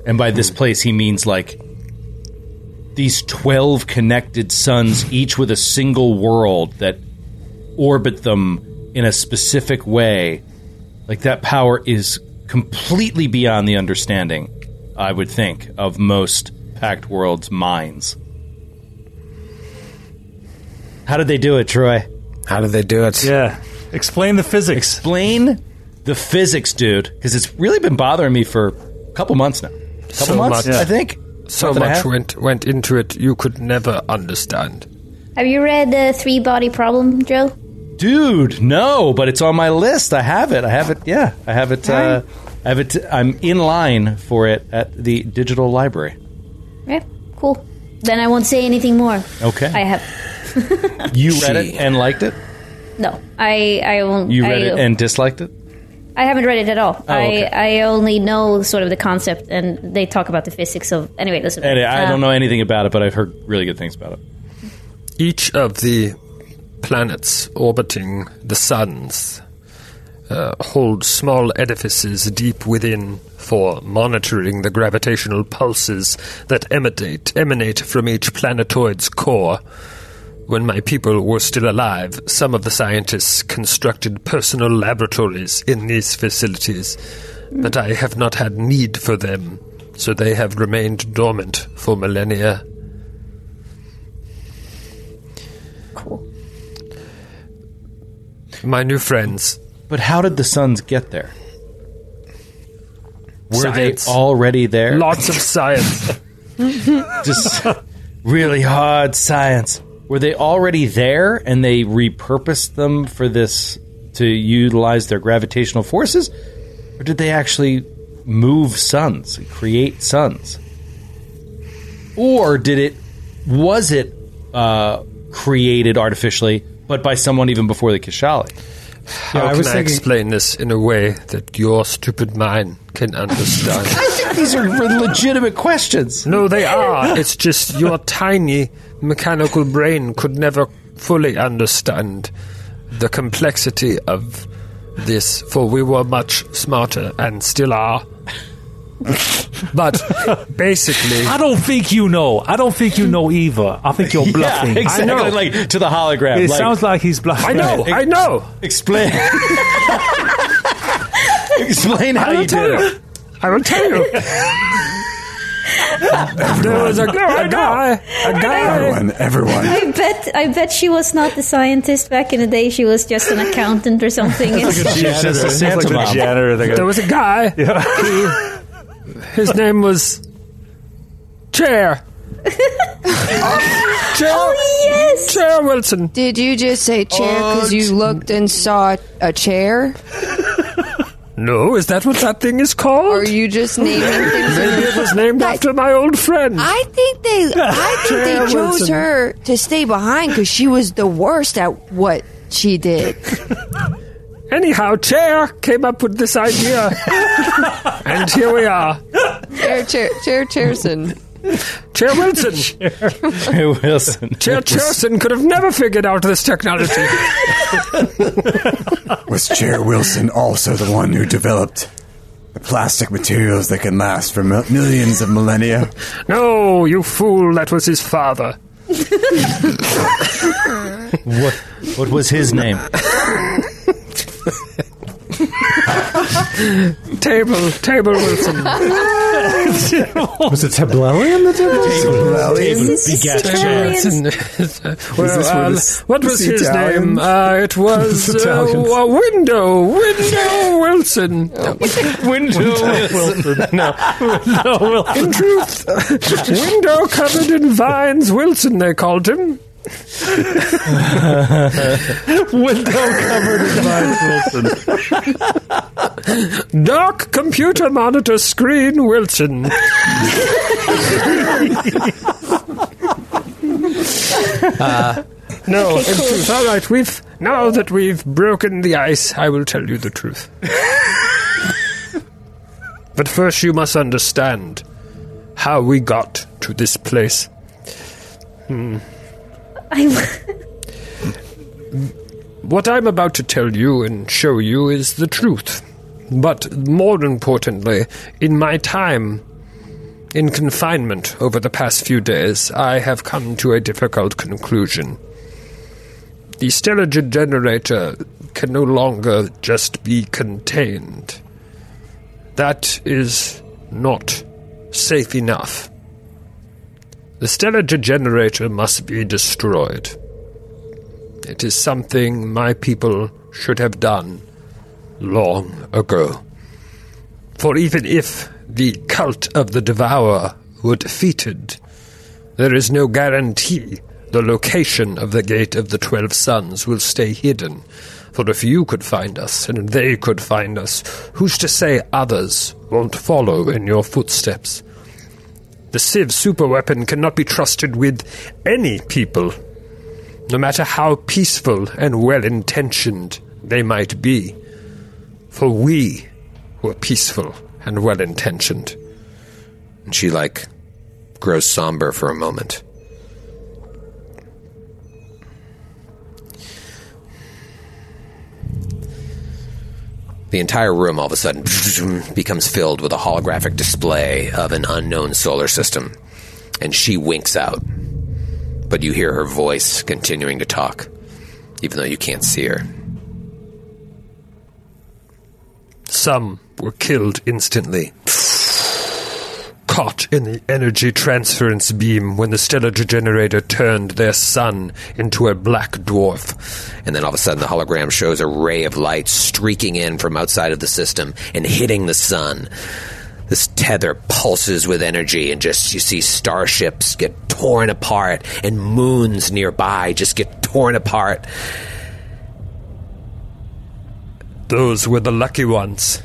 And by this place he means like these 12 connected suns, each with a single world that orbit them in a specific way. Like that power is completely beyond the understanding, I would think, of most Pact World's minds. How did they do it, Troy? How did they do it? Yeah. Explain the physics. Explain the physics, dude, because it's really been bothering me for a couple months now. I think. So much went into it you could never understand. Have you read The Three-Body Problem, Joe? Dude, no, but it's on my list. I have it. I have it. I'm in line for it at the digital library. Yeah, cool. Then I won't say anything more. Okay. I have. You read it and liked it? No, I won't. You read it and disliked it? I haven't read it at all. Oh, okay. I only know sort of the concept, and they talk about the physics of. Anyway, listen. I don't know anything about it, but I've heard really good things about it. Each of the planets orbiting the suns hold small edifices deep within for monitoring the gravitational pulses that emanate from each planetoid's core. When my people were still alive, some of the scientists constructed personal laboratories in these facilities, but I have not had need for them, so they have remained dormant for millennia. Cool. My new friends. But how did the suns get there? Were they already there? Lots of science. Just really hard science. Were they already there and they repurposed them for this to utilize their gravitational forces? Or did they actually move suns and create suns? Or was it created artificially, but by someone even before the Kishali. How can I explain this in a way that your stupid mind can understand? I think these are legitimate questions. No, they are. It's just your tiny mechanical brain could never fully understand the complexity of this, for we were much smarter and still are. But basically, I don't think you know either. I think you're bluffing. Yeah, exactly. I know. Like to the hologram. It sounds like he's bluffing. I know. Explain. Explain how you did it. I will tell you. There was a guy. Everyone. I bet she was not the scientist back in the day. She was just an accountant or something. She was just a janitor. There was a guy. Yeah. His name was Chair. Yes. Chair Wilson. Did you just say chair because you looked and saw a chair? No, is that what that thing is called? Or are you just naming things? Maybe it was named after my old friend. I think they chose her to stay behind because she was the worst at what she did. Anyhow, Chair came up with this idea, and here we are. Chair Wilson. Chair Wilson could have never figured out this technology. Was Chair Wilson also the one who developed The plastic materials that can last for millions of millennia. No, you fool, that was his father. What was his name? Table Wilson. Was it Tablellian the Table? Well, what was his Italian name? It was Window Wilson. Window Wilson. No, Window Wilson. In truth, Window covered in vines Wilson, they called him. Window covered in vines Wilson. Dark computer monitor screen Wilson. No, okay, cool. It's all right. Now that we've broken the ice, I will tell you the truth. But first you must understand how we got to this place. What I'm about to tell you and show you is the truth. But more importantly, in my time in confinement over the past few days, I have come to a difficult conclusion. The Stellar Degenerator can no longer just be contained. That is not safe enough. The Stellar Degenerator must be destroyed. It is something my people should have done long ago. For even if the cult of the Devourer were defeated, there is no guarantee the location of the Gate of the 12 Suns will stay hidden. For if you could find us, and they could find us, who's to say others won't follow in your footsteps? The Civ superweapon cannot be trusted with any people, no matter how peaceful and well-intentioned they might be. For we were peaceful and well-intentioned. And she, grows somber for a moment. The entire room all of a sudden becomes filled with a holographic display of an unknown solar system, and she winks out. But you hear her voice continuing to talk, even though you can't see her. Some were killed instantly, caught in the energy transference beam when the Stellar Degenerator turned their sun into a black dwarf. And then all of a sudden the hologram shows a ray of light streaking in from outside of the system and hitting the sun. This tether pulses with energy, and just you see starships get torn apart and moons nearby just get torn apart. Those were the lucky ones.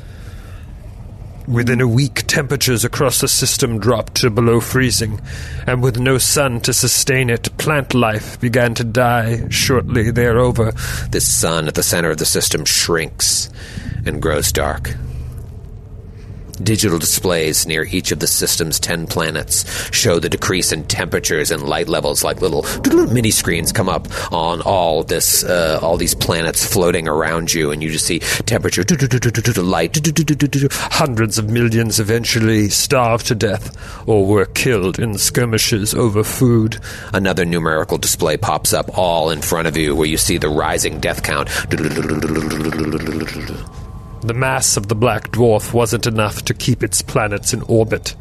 Within a week, temperatures across the system dropped to below freezing, and with no sun to sustain it, plant life began to die shortly thereover. The sun at the center of the system shrinks and grows dark. Digital displays near each of the system's 10 planets show the decrease in temperatures and light levels, like little mini screens come up on all these planets floating around you, and you just see temperature, light, hundreds of millions eventually starved to death or were killed in skirmishes over food. Another numerical display pops up all in front of you, where you see the rising death count. The mass of the black dwarf wasn't enough to keep its planets in orbit,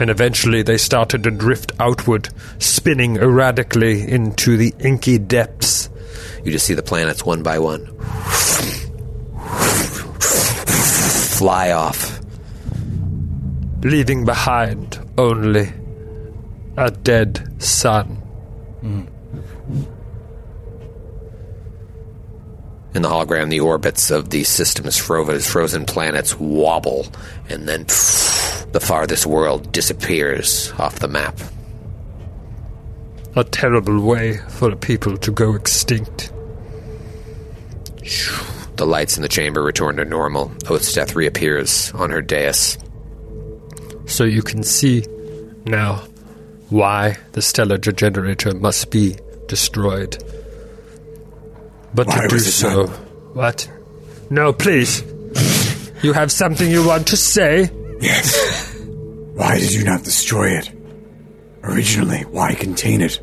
and eventually they started to drift outward, spinning erratically into the inky depths. You just see the planets one by one fly off, leaving behind only a dead sun. In the hologram, the orbits of the system's frozen planets wobble, and then the farthest world disappears off the map. A terrible way for a people to go extinct. The lights in the chamber return to normal. Osteth reappears on her dais. So you can see now why the Stellar Degenerator must be destroyed. But why to do so... What? No, please. You have something you want to say? Yes. Why did you not destroy it? Originally, why contain it?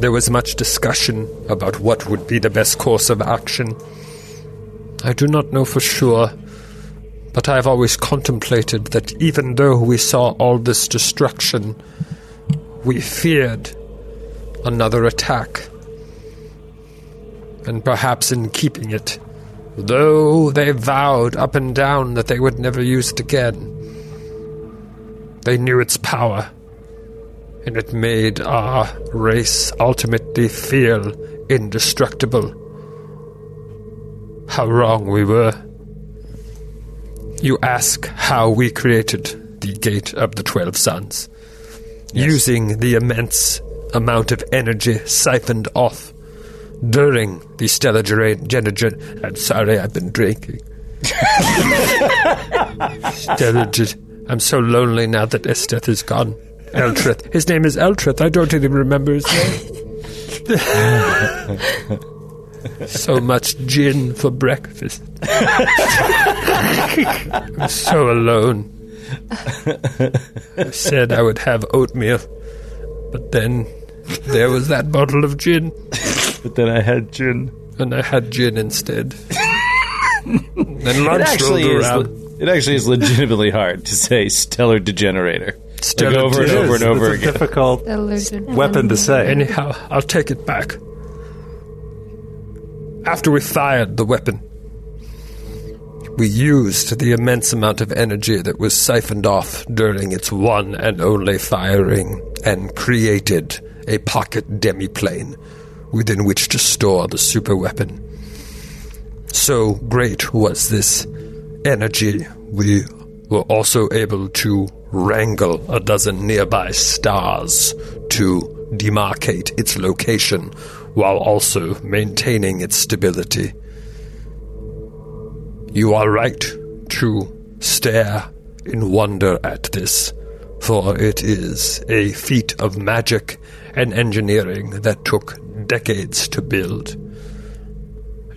There was much discussion about what would be the best course of action. I do not know for sure, but I have always contemplated that even though we saw all this destruction, we feared another attack. And perhaps in keeping it, though they vowed up and down that they would never use it again, they knew its power, and it made our race ultimately feel indestructible. How wrong we were. You ask how we created the Gate of the 12 Suns. Yes. Using the immense amount of energy siphoned off during the Stellar Degenerator. I'm sorry, I've been drinking. I'm so lonely now that Osteth is gone. Eltreth. His name is Eltreth. I don't even remember his name. So much gin for breakfast. I'm so alone. I said I would have oatmeal, but then there was that bottle of gin. But then I had gin. And I had gin instead. And lunch rolled around. It actually is legitimately hard to say Stellar Degenerator. Stellar like over and over and over again. It's a difficult weapon to say. Anyhow, I'll take it back. After we fired the weapon, we used the immense amount of energy that was siphoned off during its one and only firing and created a pocket demiplane within which to store the superweapon. So great was this energy, we were also able to wrangle a dozen nearby stars to demarcate its location while also maintaining its stability. You are right to stare in wonder at this, for it is a feat of magic and engineering that took decades to build.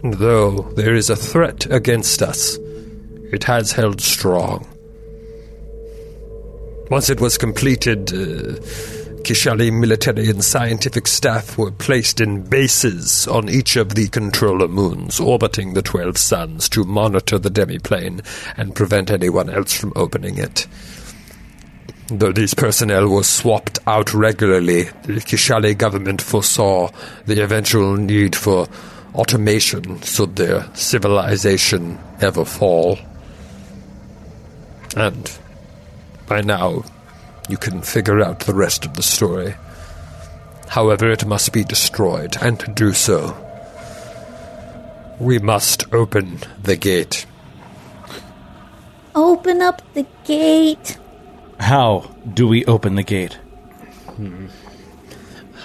And though there is a threat against us, it has held strong. Once it was completed, Kishali military and scientific staff were placed in bases on each of the controller moons orbiting the 12 suns to monitor the demiplane and prevent anyone else from opening it. Though these personnel were swapped out regularly, the Kishali government foresaw the eventual need for automation should their civilization ever fall. And by now, you can figure out the rest of the story. However, it must be destroyed, and to do so, we must open the gate. Open up the gate. How do we open the gate?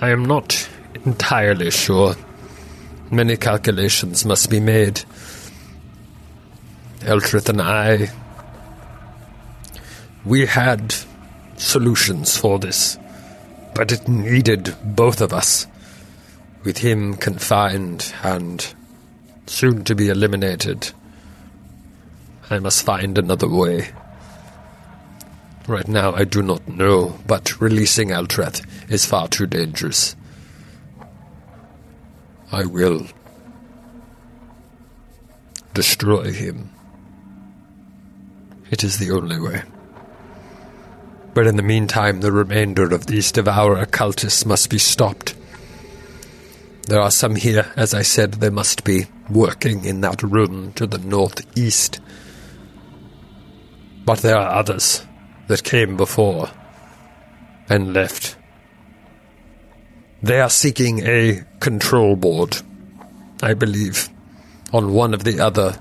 I am not entirely sure. Many calculations must be made. Eltreth and I, we had solutions for this, but it needed both of us, with him confined and soon to be eliminated. I must find another way. Right now I do not know, but releasing Eltreth is far too dangerous. I will destroy him. It is the only way. But in the meantime, the remainder of these Devourer cultists must be stopped. There are some here, as I said, they must be working in that room to the northeast. But there are others that came before and left. They are seeking a control board, I believe, on one of the other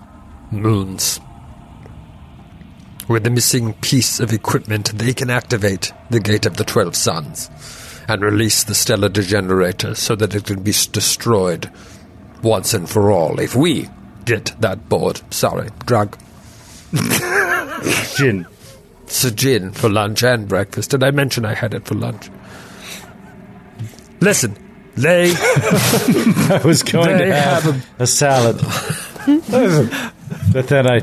moons. With the missing piece of equipment, they can activate the Gate of the 12 Suns and release the Stellar Degenerator so that it can be destroyed once and for all if we get that board. Sorry, drug. Gin. It's a gin for lunch and breakfast. Did I mention I had it for lunch? Listen, I was going to have a salad. But then I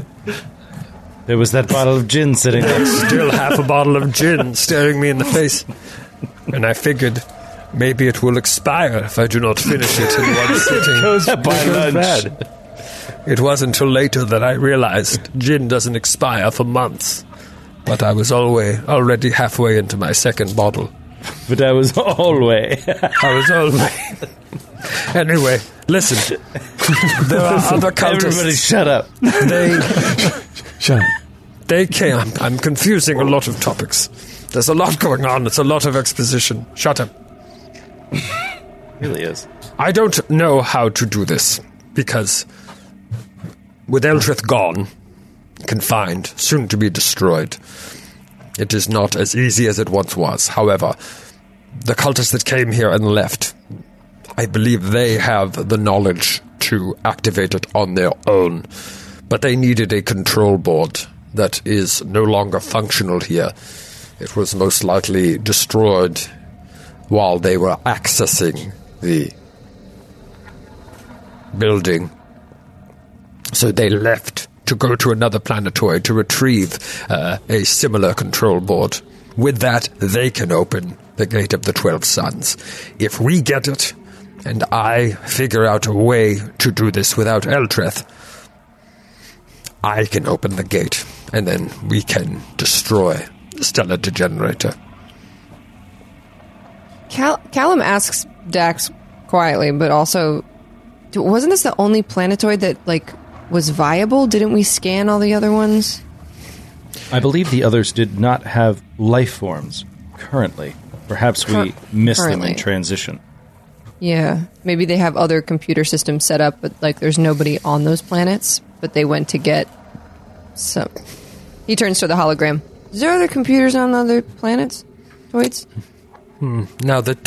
There was that bottle of gin sitting there. Still half a bottle of gin staring me in the face. And I figured maybe it will expire if I do not finish it in one sitting. It goes by lunch. It was until later that I realized gin doesn't expire for months. But I was already halfway into my second bottle. But I was always. I was always. Anyway, listen. There are other cultists. Everybody shut up. They came. I'm confusing a lot of topics. There's a lot going on. It's a lot of exposition. Shut up. It really is. I don't know how to do this, because with Eltreth gone, confined, soon to be destroyed, it is not as easy as it once was. However, the cultists that came here and left, I believe they have the knowledge to activate it on their own. But they needed a control board that is no longer functional here. It was most likely destroyed while they were accessing the building. So they left to go to another planetoid to retrieve a similar control board. With that, they can open the Gate of the 12 Suns. If we get it, and I figure out a way to do this without Eltreth, I can open the gate, and then we can destroy Stellar Degenerator. Callum asks Dax quietly, but also, wasn't this the only planetoid that, like, was viable? Didn't we scan all the other ones? I believe the others did not have life forms currently. Perhaps we missed them in transition. Yeah, maybe they have other computer systems set up, but, like, there's nobody on those planets. But they went to get some. He turns to the hologram. Is there other computers on other planets? Toids? Now that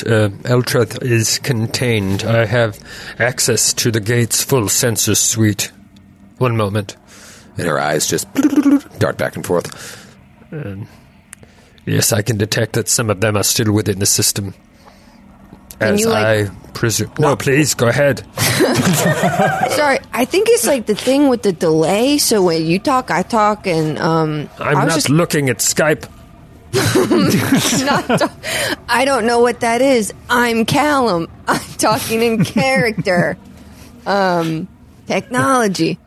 Eltreth is contained, I have access to the gate's full sensor suite. One moment. And her eyes just dart back and forth. Yes, I can detect that some of them are still within the system. As you, like, I presume. No, please, go ahead. Sorry, I think it's like the thing with the delay, so when you talk, I talk, and I'm not looking at Skype. I don't know what that is. I'm Callum. I'm talking in character. Technology.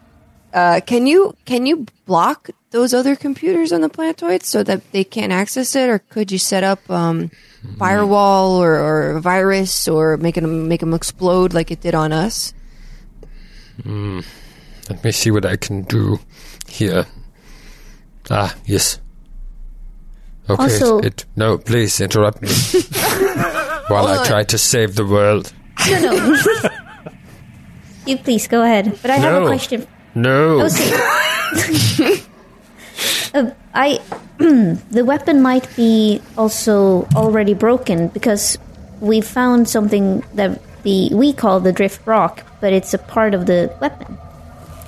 Can you block those other computers on the planetoids so that they can't access it, or could you set up firewall or a virus, or make them explode like it did on us? Let me see what I can do here. Ah, yes. Okay. Also, no, please interrupt me while I try to save the world. No. You please go ahead. But I have a question. No. Oh, the weapon might be also already broken, because we found something that we call the drift rock, but it's a part of the weapon.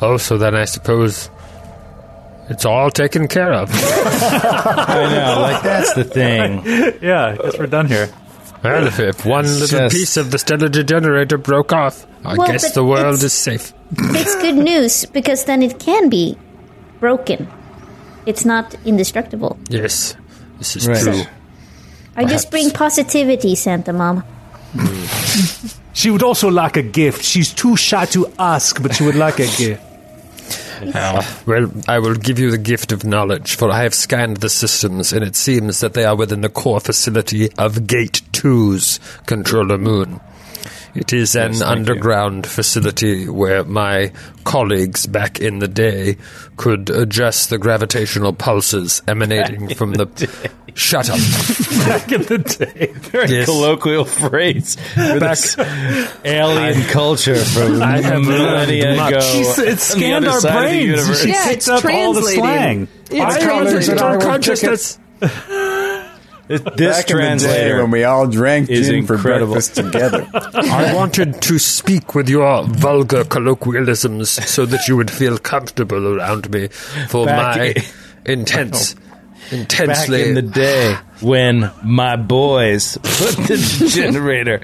Oh, so then I suppose it's all taken care of. I know, like, that's the thing. Yeah, I guess we're done here. Well, if one little piece of the Stellar Degenerator broke off, I guess the world is safe. It's good news, because then it can be broken. It's not indestructible. Yes, this is true. I just bring positivity, Santa Mom. She would also like a gift. She's too shy to ask, but she would like a gift. Well, I will give you the gift of knowledge, for I have scanned the systems, and it seems that they are within the core facility of Gate 2's Controller Moon. It is an underground facility where my colleagues back in the day could adjust the gravitational pulses emanating from the... Shut up. Back in the day. Very colloquial phrase. Back alien culture from millennia ago. It scanned our brains. She picked up all the slang. It's consciousness. This back translator in the day when we all drank gin for breakfast together. I wanted to speak with your vulgar colloquialisms so that you would feel comfortable around me for intensely. Back in the day when my boys put the generator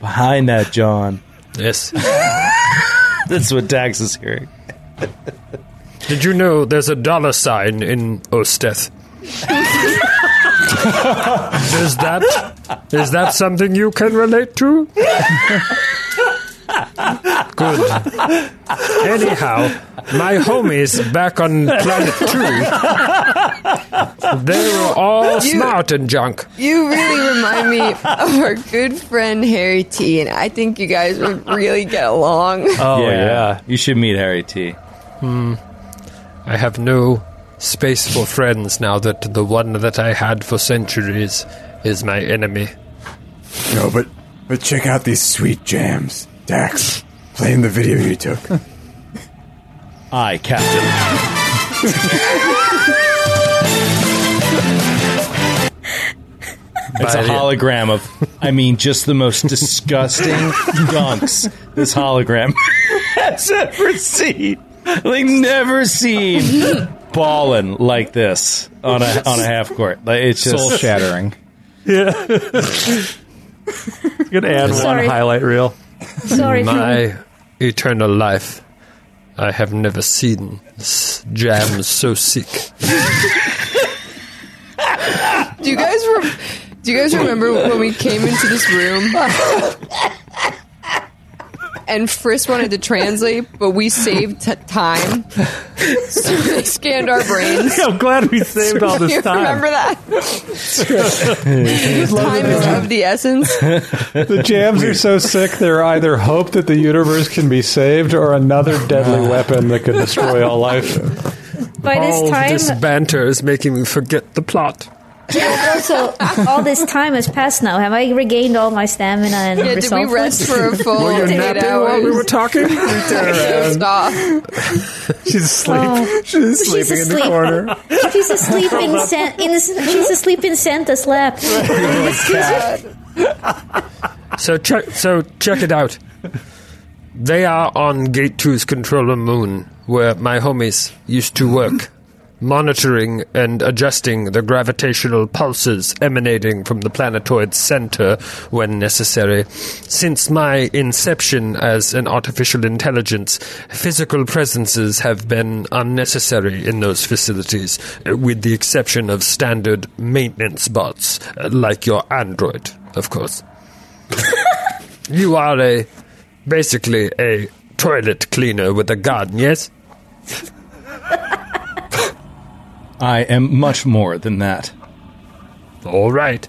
behind that John. Yes. That's what Dax is hearing. Did you know there's a dollar sign in Osteth? Is that something you can relate to? Good. Anyhow, my homies back on Planet 2, they were all smart and junk. You really remind me of our good friend Harry T, and I think you guys would really get along. Oh, yeah. You should meet Harry T. I have no space for friends now that the one that I had for centuries is my enemy. No, but check out these sweet jams. Dax, playing the video you took. Aye, Captain. It's a hologram of, just the most disgusting dunks this hologram has ever seen. Like, never seen ballin' like this on a half court. Like, it's just soul shattering. Yeah. I'm gonna add one highlight reel. Sorry, my eternal life, I have never seen jam so sick. Do you guys remember when we came into this room and Friss wanted to translate, but we saved time, so they scanned our brains? I'm glad we saved all this time. You remember that? Time is of the essence. The jams are so sick, they're either hope that the universe can be saved or another deadly weapon that could destroy all life. By this time, all this banter is making me forget the plot. Yeah, also, all this time has passed now. Have I regained all my stamina and resources? Did we rest for a full 8 hours? While we were talking? She's asleep. Oh, she's sleeping in the corner. She's asleep in Santa's lap. So check it out. They are on Gate 2's controller moon, where my homies used to work, monitoring and adjusting the gravitational pulses emanating from the planetoid center when necessary. Since my inception as an artificial intelligence, physical presences have been unnecessary in those facilities, with the exception of standard maintenance bots, like your android, of course. You are basically a toilet cleaner with a gun, yes? I am much more than that. All right.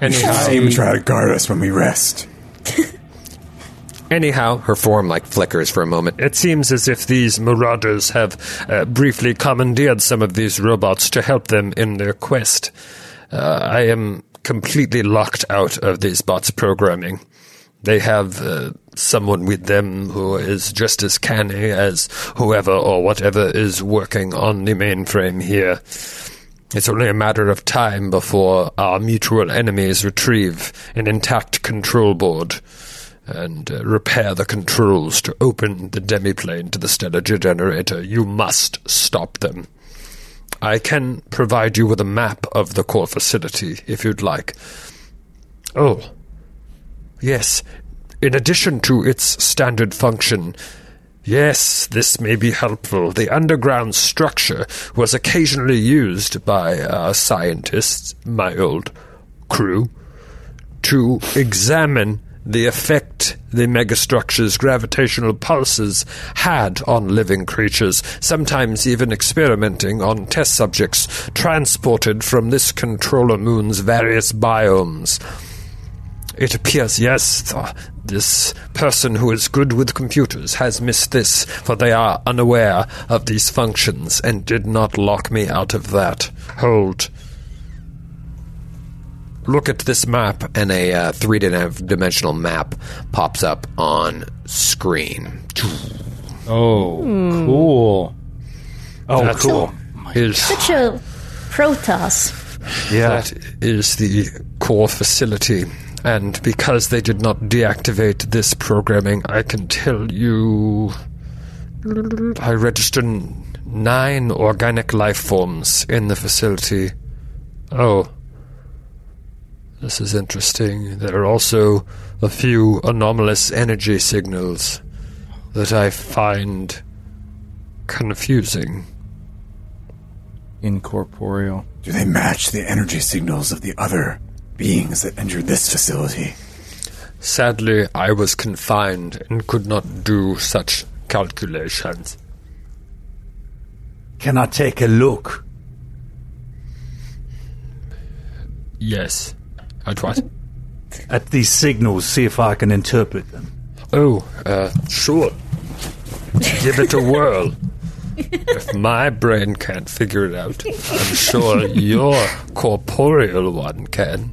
Anyhow, even try to guard us when we rest. Anyhow, her form flickers for a moment. It seems as if these marauders have briefly commandeered some of these robots to help them in their quest. I am completely locked out of these bots' programming. They have someone with them who is just as canny as whoever or whatever is working on the mainframe here. It's only a matter of time before our mutual enemies retrieve an intact control board and repair the controls to open the demiplane to the Stellar Degenerator. You must stop them. I can provide you with a map of the core facility if you'd like. Oh, yes, in addition to its standard function, yes, this may be helpful. The underground structure was occasionally used by our scientists, my old crew, to examine the effect the megastructure's gravitational pulses had on living creatures, sometimes even experimenting on test subjects transported from this controller moon's various biomes. It appears, yes, this person who is good with computers has missed this, for they are unaware of these functions and did not lock me out of that. Hold. Look at this map, and a three-dimensional map pops up on screen. Oh, cool. Oh, that's cool. Such a Protoss. Yeah. That is the core facility. And because they did not deactivate this programming, I can tell you I registered 9 organic life forms in the facility. Oh, this is interesting. There are also a few anomalous energy signals. that I find confusing. Incorporeal. Do they match the energy signals of the other beings that entered this facility? Sadly, I was confined and could not do such calculations. Can I take a look? Yes. At what? At these signals, see if I can interpret them. Oh, sure. Give it a whirl. If my brain can't figure it out, I'm sure your corporeal one can.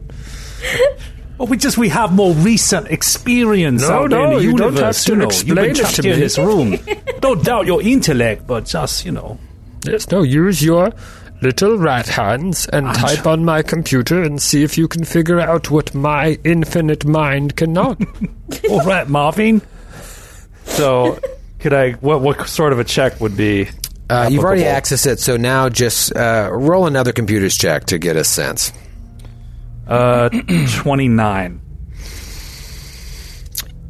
Well, we have more recent experience. No, you don't have to explain it to me. In this room. Don't doubt your intellect, but just, Yes, use your little rat hands and type on my computer and see if you can figure out what my infinite mind cannot. All right, Marvin. So, could I? What sort of a check would be? You've already accessed it, so now just roll another computer's check to get a sense. 29.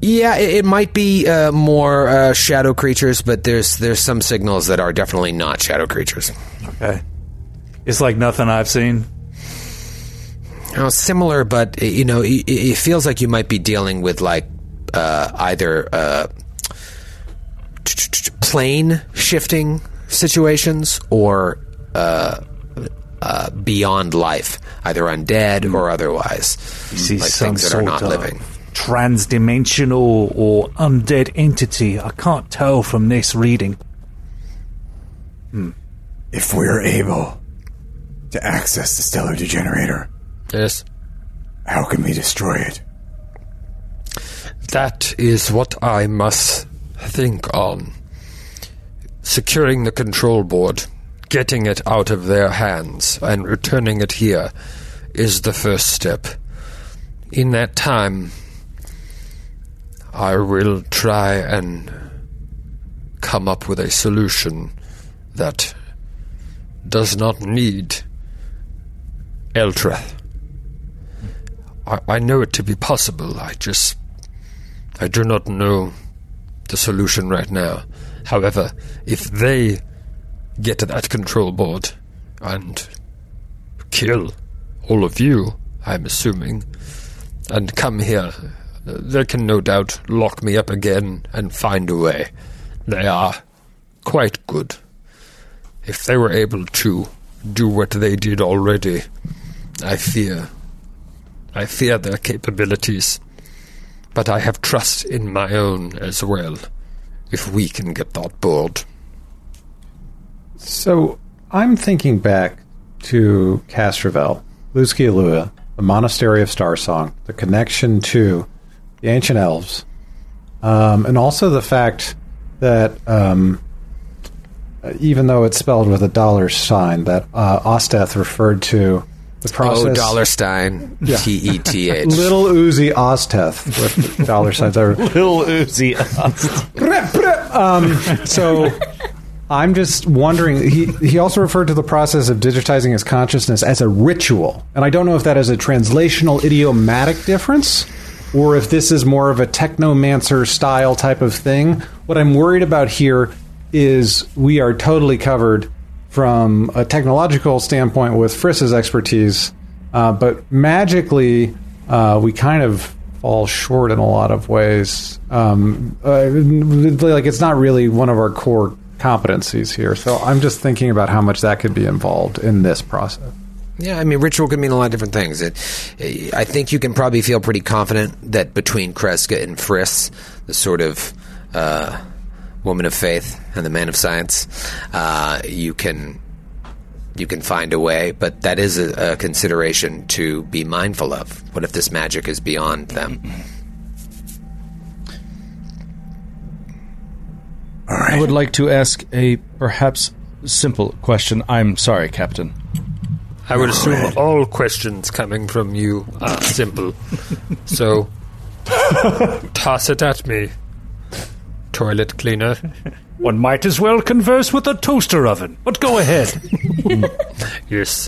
Yeah, it might be more shadow creatures, but there's some signals that are definitely not shadow creatures. Okay. It's like nothing I've seen? Similar, but, it feels like you might be dealing with, like, either plane shifting situations or... beyond life, either undead or otherwise, like things that are not living. Transdimensional or undead entity. I can't tell from this reading. If we're able to access the Stellar Degenerator, yes, how can we destroy it? That is what I must think on. Securing the control board, getting it out of their hands and returning it here is the first step. In that time, I will try and come up with a solution that does not need Eltreth. I know it to be possible. I do not know the solution right now. However, if they get to that control board and kill all of you, I'm assuming, and come here, they can no doubt lock me up again and find a way. They are quite good. If they were able to do what they did already, I fear their capabilities. But I have trust in my own as well, if we can get that board. So, I'm thinking back to Castrovel, Luskialua, the Monastery of Starsong, the connection to the ancient elves, and also the fact that, even though it's spelled with a dollar sign, that Osteth referred to the process... Oh, dollar sign, yeah. T-E-T-H. Little Uzi Osteth, with dollar signs. Little Uzi Osteth. So... I'm just wondering, he also referred to the process of digitizing his consciousness as a ritual, and I don't know if that is a translational idiomatic difference, or if this is more of a technomancer-style type of thing. What I'm worried about here is we are totally covered from a technological standpoint with Friss's expertise, but magically, we kind of... fall short in a lot of ways. Like, it's not really one of our core competencies here. So I'm just thinking about how much that could be involved in this process. Yeah, I mean, ritual could mean a lot of different things. I think you can probably feel pretty confident that between Kreska and Friss, the sort of woman of faith and the man of science, you can find a way, but that is a consideration to be mindful of. What if this magic is beyond them? All right. I would like to ask a perhaps simple question. I'm sorry, Captain. I would assume all questions coming from you are simple. So, toss it at me, toilet cleaner. One might as well converse with a toaster oven, but go ahead. Yes,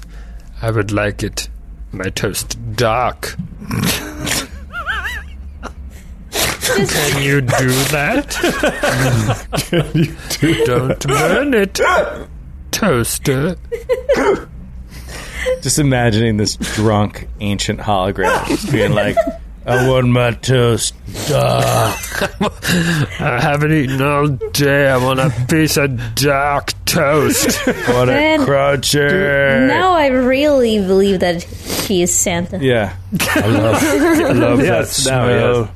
I would like it, my toast, dark. Can you do that? Can you do Don't burn it, toaster. Just imagining this drunk ancient hologram just being like, I want my toast. I haven't eaten all day. I want a piece of dark toast. What a crotcher. Now I really believe that he is Santa. Yeah. I love that smell. Yes.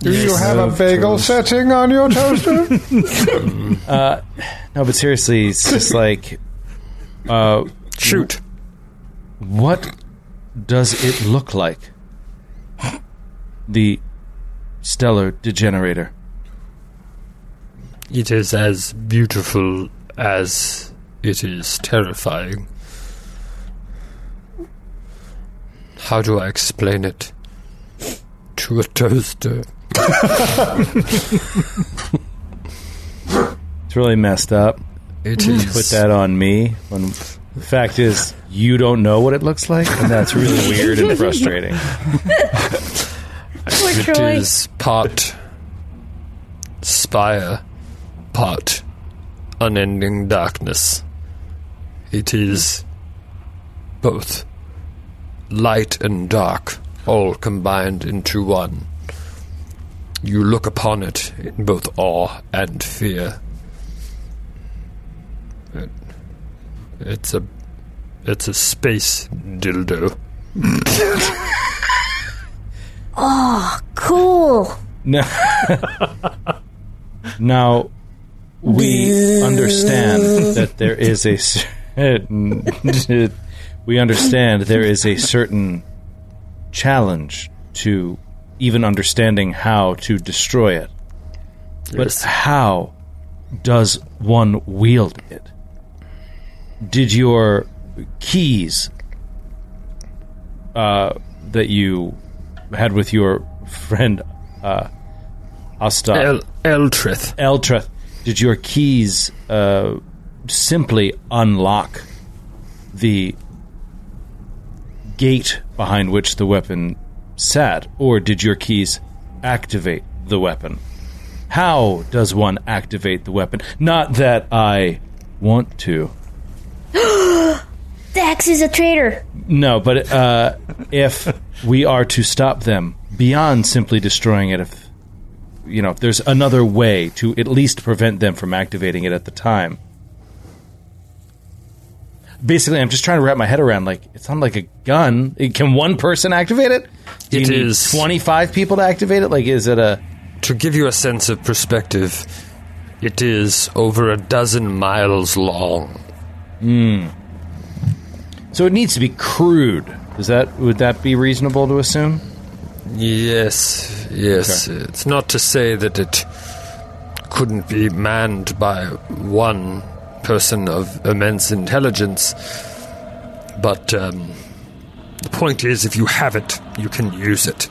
Do you have a bagel toast setting on your toaster? No, but seriously, it's just like... shoot. What does it look like? The Stellar Degenerator. It is as beautiful as it is terrifying. How do I explain it to a toaster? It's really messed up. It is. You put that on me. The fact is, you don't know what it looks like, and that's really weird and frustrating. It is part spire, part unending darkness. It is both light and dark, all combined into one. You look upon it in both awe and fear. It's a space dildo. Oh, cool. Now, we understand that there is a certain... we understand there is a certain challenge to even understanding how to destroy it. Yes. But how does one wield it? Did your keys that you... had with your friend Osteth Eltreth. Did your keys simply unlock the gate behind which the weapon sat, or did your keys activate the weapon? How does one activate the weapon? Not that I want to. Dax is a traitor. No, but if we are to stop them beyond simply destroying it, if there's another way to at least prevent them from activating it at the time. Basically, I'm just trying to wrap my head around, like, it's not like a gun. Can one person activate it? Do you need 25 people to activate it? Like, is it a... To give you a sense of perspective, it is over 12 miles long. Hmm. So it needs to be crude. Would that be reasonable to assume? Yes. Okay. It's not to say that it couldn't be manned by one person of immense intelligence, but the point is, if you have it, you can use it.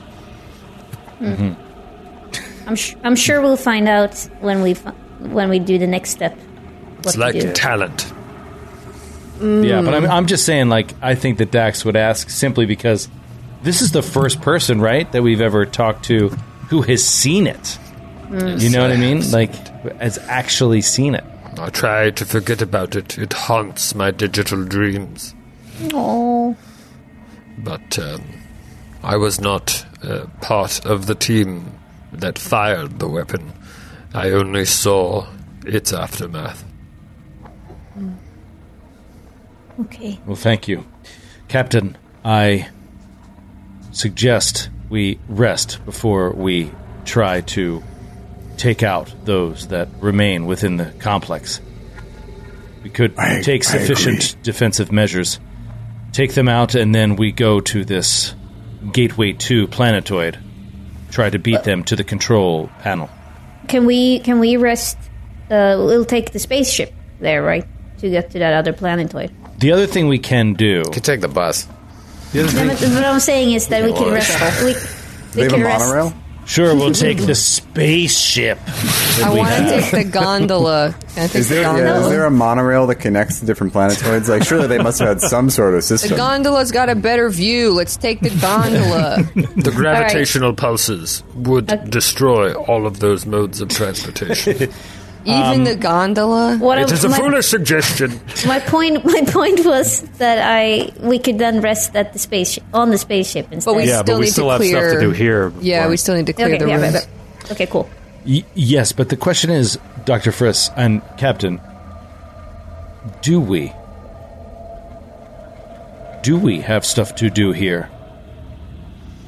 Mm-hmm. I'm sure we'll find out when we do the next step. It's like talent. Yeah, but I'm just saying, like, I think that Dax would ask simply because this is the first person, right, that we've ever talked to who has seen it. Yes, you know what I mean? Like, has actually seen it. I try to forget about it. It haunts my digital dreams. Oh. But I was not part of the team that fired the weapon. I only saw its aftermath. Okay. Well, thank you. Captain, I suggest we rest before we try to take out those that remain within the complex. We could take sufficient defensive measures, take them out, and then we go to this Gateway 2 planetoid, try to beat them to the control panel. Can we rest? We'll take the spaceship there, right, to get to that other planetoid. The other thing we can do... You can take the bus. What I'm saying is that we can rest... We leave can a monorail? Rest. Sure, we'll take the spaceship. I want to take the gondola. Is there a monorail that connects the different planetoids? Like, surely they must have had some sort of system. The gondola's got a better view. Let's take the gondola. The gravitational pulses would destroy all of those modes of transportation. Even the gondola? It is a foolish suggestion. My point was that we could then rest at the spaceship, on the spaceship instead. But we still have stuff to do here. Yeah, we still need to clear the room. But, okay, cool. Yes, but the question is, Dr. Friss and Captain, do we have stuff to do here?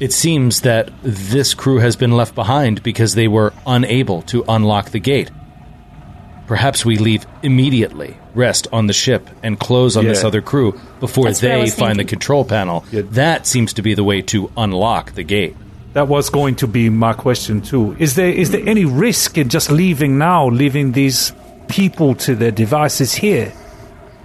It seems that this crew has been left behind because they were unable to unlock the gate. Perhaps we leave immediately, rest on the ship, and close on this other crew before they find the control panel. Yeah. That seems to be the way to unlock the gate. That was going to be my question, too. Is there any risk in just leaving these people to their devices here?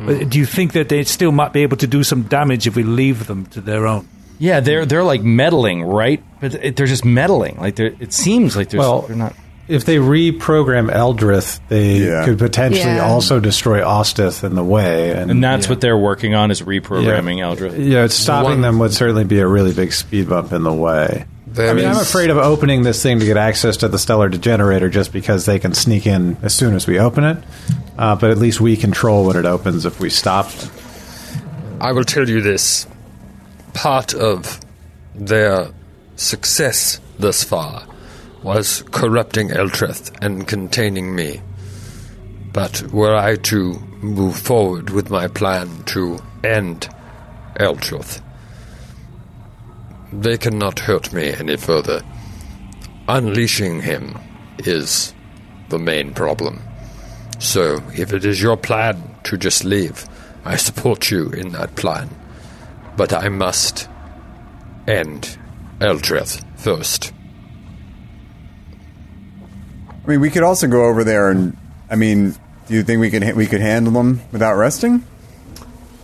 Do you think that they still might be able to do some damage if we leave them to their own? Yeah, they're like meddling, right? But they're just meddling. Like it seems like they're not... If they reprogram Eltreth, they could potentially also destroy Osteth in the way. And that's what they're working on, is reprogramming Eltreth. Yeah, stopping them would certainly be a really big speed bump in the way. I'm afraid of opening this thing to get access to the Stellar Degenerator just because they can sneak in as soon as we open it. But at least we control when it opens if we stop them. I will tell you this. Part of their success thus far was corrupting Eltreth and containing me. But were I to move forward with my plan to end Eltreth, they cannot hurt me any further. Unleashing him is the main problem. So if it is your plan to just leave, I support you in that plan. But I must end Eltreth first. I mean, we could also go over there and, I mean, do you think we could handle them without resting?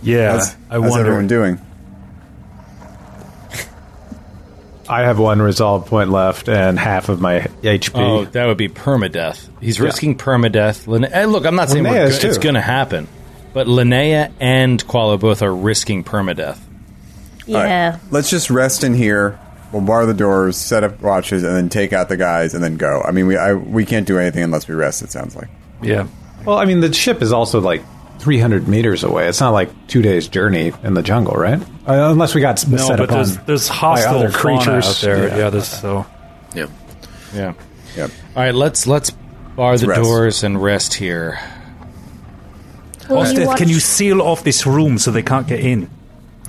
Yeah, how's everyone doing? I have one resolve point left and half of my HP. Oh, that would be permadeath. He's risking permadeath. And look, I'm not saying it's going to happen, but Linnea and Qualo both are risking permadeath. Yeah. Right, let's just rest in here. We'll bar the doors, set up watches, and then take out the guys, and then go. I mean, we can't do anything unless we rest, it sounds like. Yeah. Well, I mean, the ship is also, 300 meters away. It's not, 2 days' journey in the jungle, right? Unless we got set upon by other creatures. There's hostile creatures out there. Yeah, so... Yeah. Yeah. Yep. All right, let's bar the doors and rest here. Well, Osteth, can you seal off this room so they can't get in?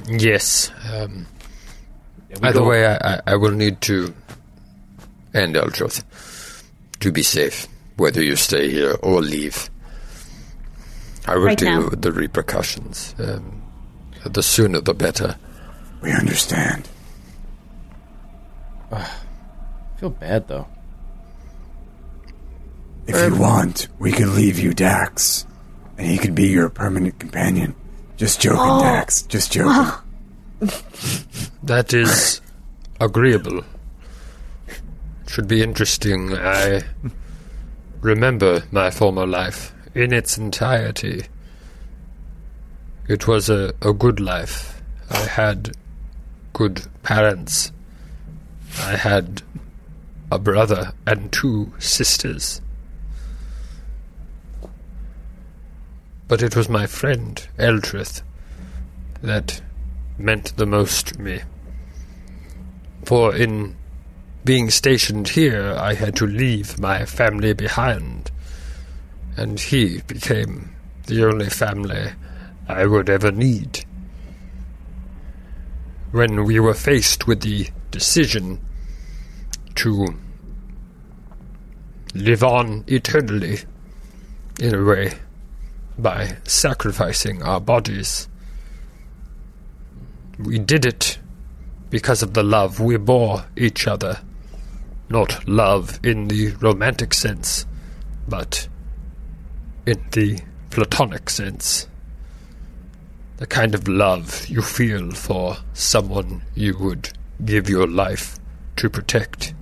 Yes. Either way, I will need to end Eltreth to be safe, whether you stay here or leave. I will deal with the repercussions. The sooner, the better. We understand. I feel bad, though. If you want, we can leave you Dax, and he could be your permanent companion. Just joking, Dax. Just joking. That is agreeable. Should be interesting. I remember my former life in its entirety. It was a good life. I had good parents. I had a brother and 2 sisters. But it was my friend, Eltreth, that meant the most to me. For in being stationed here, I had to leave my family behind, and he became the only family I would ever need. When we were faced with the decision to live on eternally, in a way, by sacrificing our bodies, we did it because of the love we bore each other. Not love in the romantic sense, but in the platonic sense. The kind of love you feel for someone you would give your life to protect.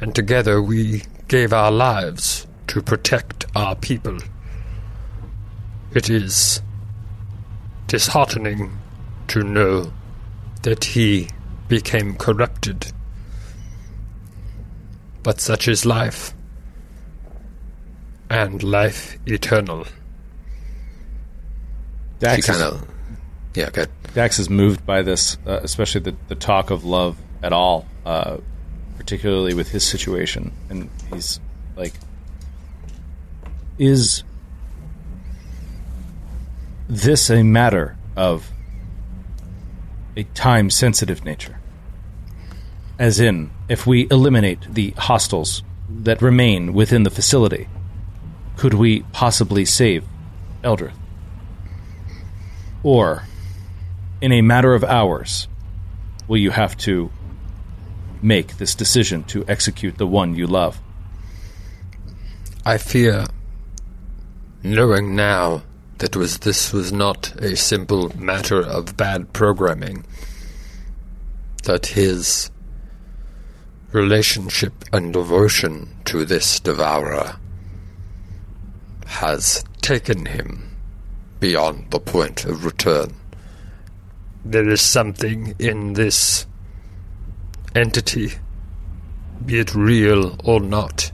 and together we gave our lives to protect our people. It is disheartening to know that he became corrupted. But such is life, and life eternal. Dax is, yeah, good. Dax is moved by this, especially the talk of love at all, particularly with his situation. And he's like, is this a matter of a time-sensitive nature? As in, if we eliminate the hostiles that remain within the facility, could we possibly save Eltreth? Or, in a matter of hours, will you have to make this decision to execute the one you love? I fear, knowing now that this was not a simple matter of bad programming, that his relationship and devotion to this devourer has taken him beyond the point of return. There is something in this entity, be it real or not,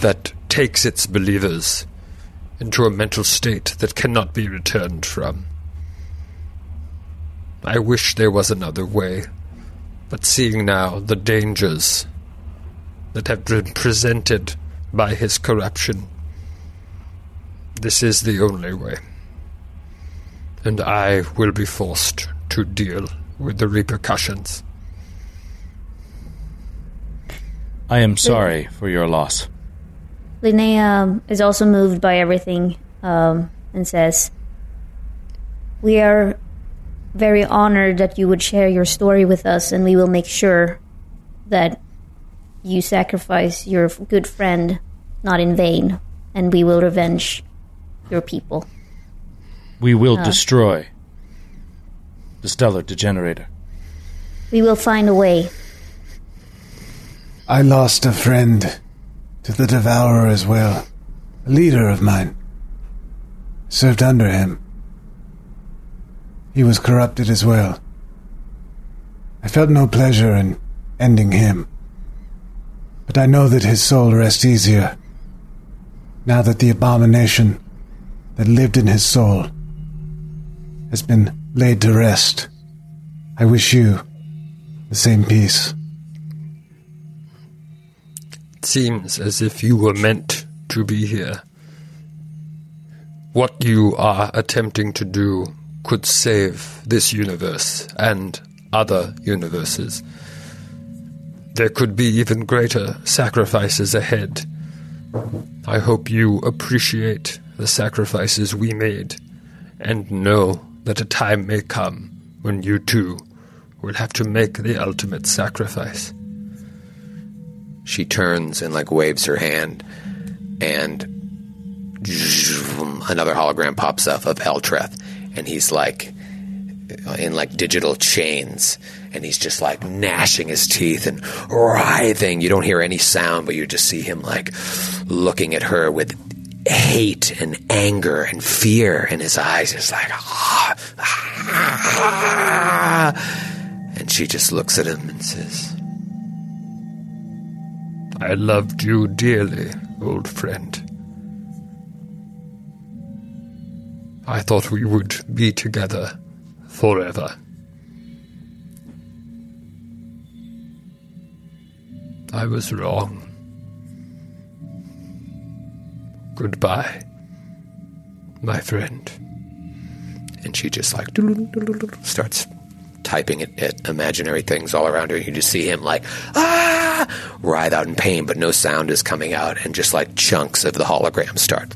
that takes its believers into a mental state that cannot be returned from. I wish there was another way, but seeing now the dangers that have been presented by his corruption, this is the only way, and I will be forced to deal with the repercussions. I am sorry for your loss. Linnea is also moved by everything and says, we are very honored that you would share your story with us, and we will make sure that you sacrifice your good friend not in vain, and we will revenge your people. We will destroy the Stellar Degenerator. We will find a way. I lost a friend to the Devourer as well. A leader of mine. Served under him. He was corrupted as well. I felt no pleasure in ending him. But I know that his soul rests easier now that the abomination that lived in his soul has been laid to rest. I wish you the same peace. It seems as if you were meant to be here. What you are attempting to do could save this universe and other universes. There could be even greater sacrifices ahead. I hope you appreciate the sacrifices we made, and know that a time may come when you too will have to make the ultimate sacrifice. She turns and waves her hand, and another hologram pops up of Eltreth, and he's in digital chains, and he's just gnashing his teeth and writhing. You don't hear any sound, but you just see him looking at her with hate and anger and fear in his eyes. It's and she just looks at him and says, I loved you dearly, old friend. I thought we would be together forever. I was wrong. Goodbye, my friend. And she just starts typing at imaginary things all around her. You just see him writhe out in pain, but no sound is coming out, and just chunks of the hologram start.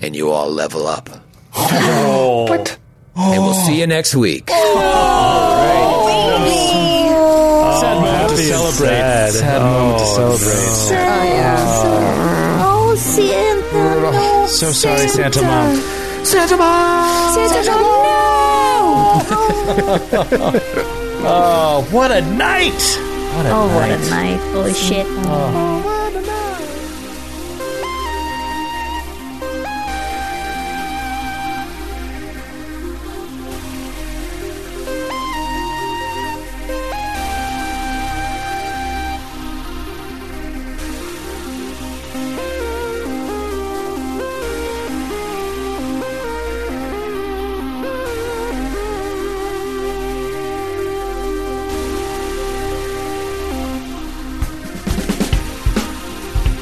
And you all level up. Oh. What? Oh. And we'll see you next week. Oh. Sad moment to celebrate. Sad. Oh, Santa. So sorry, Santa Mom. Santa Mom! Santa Mom, no! Oh, what a night! What a night. Holy shit. Oh.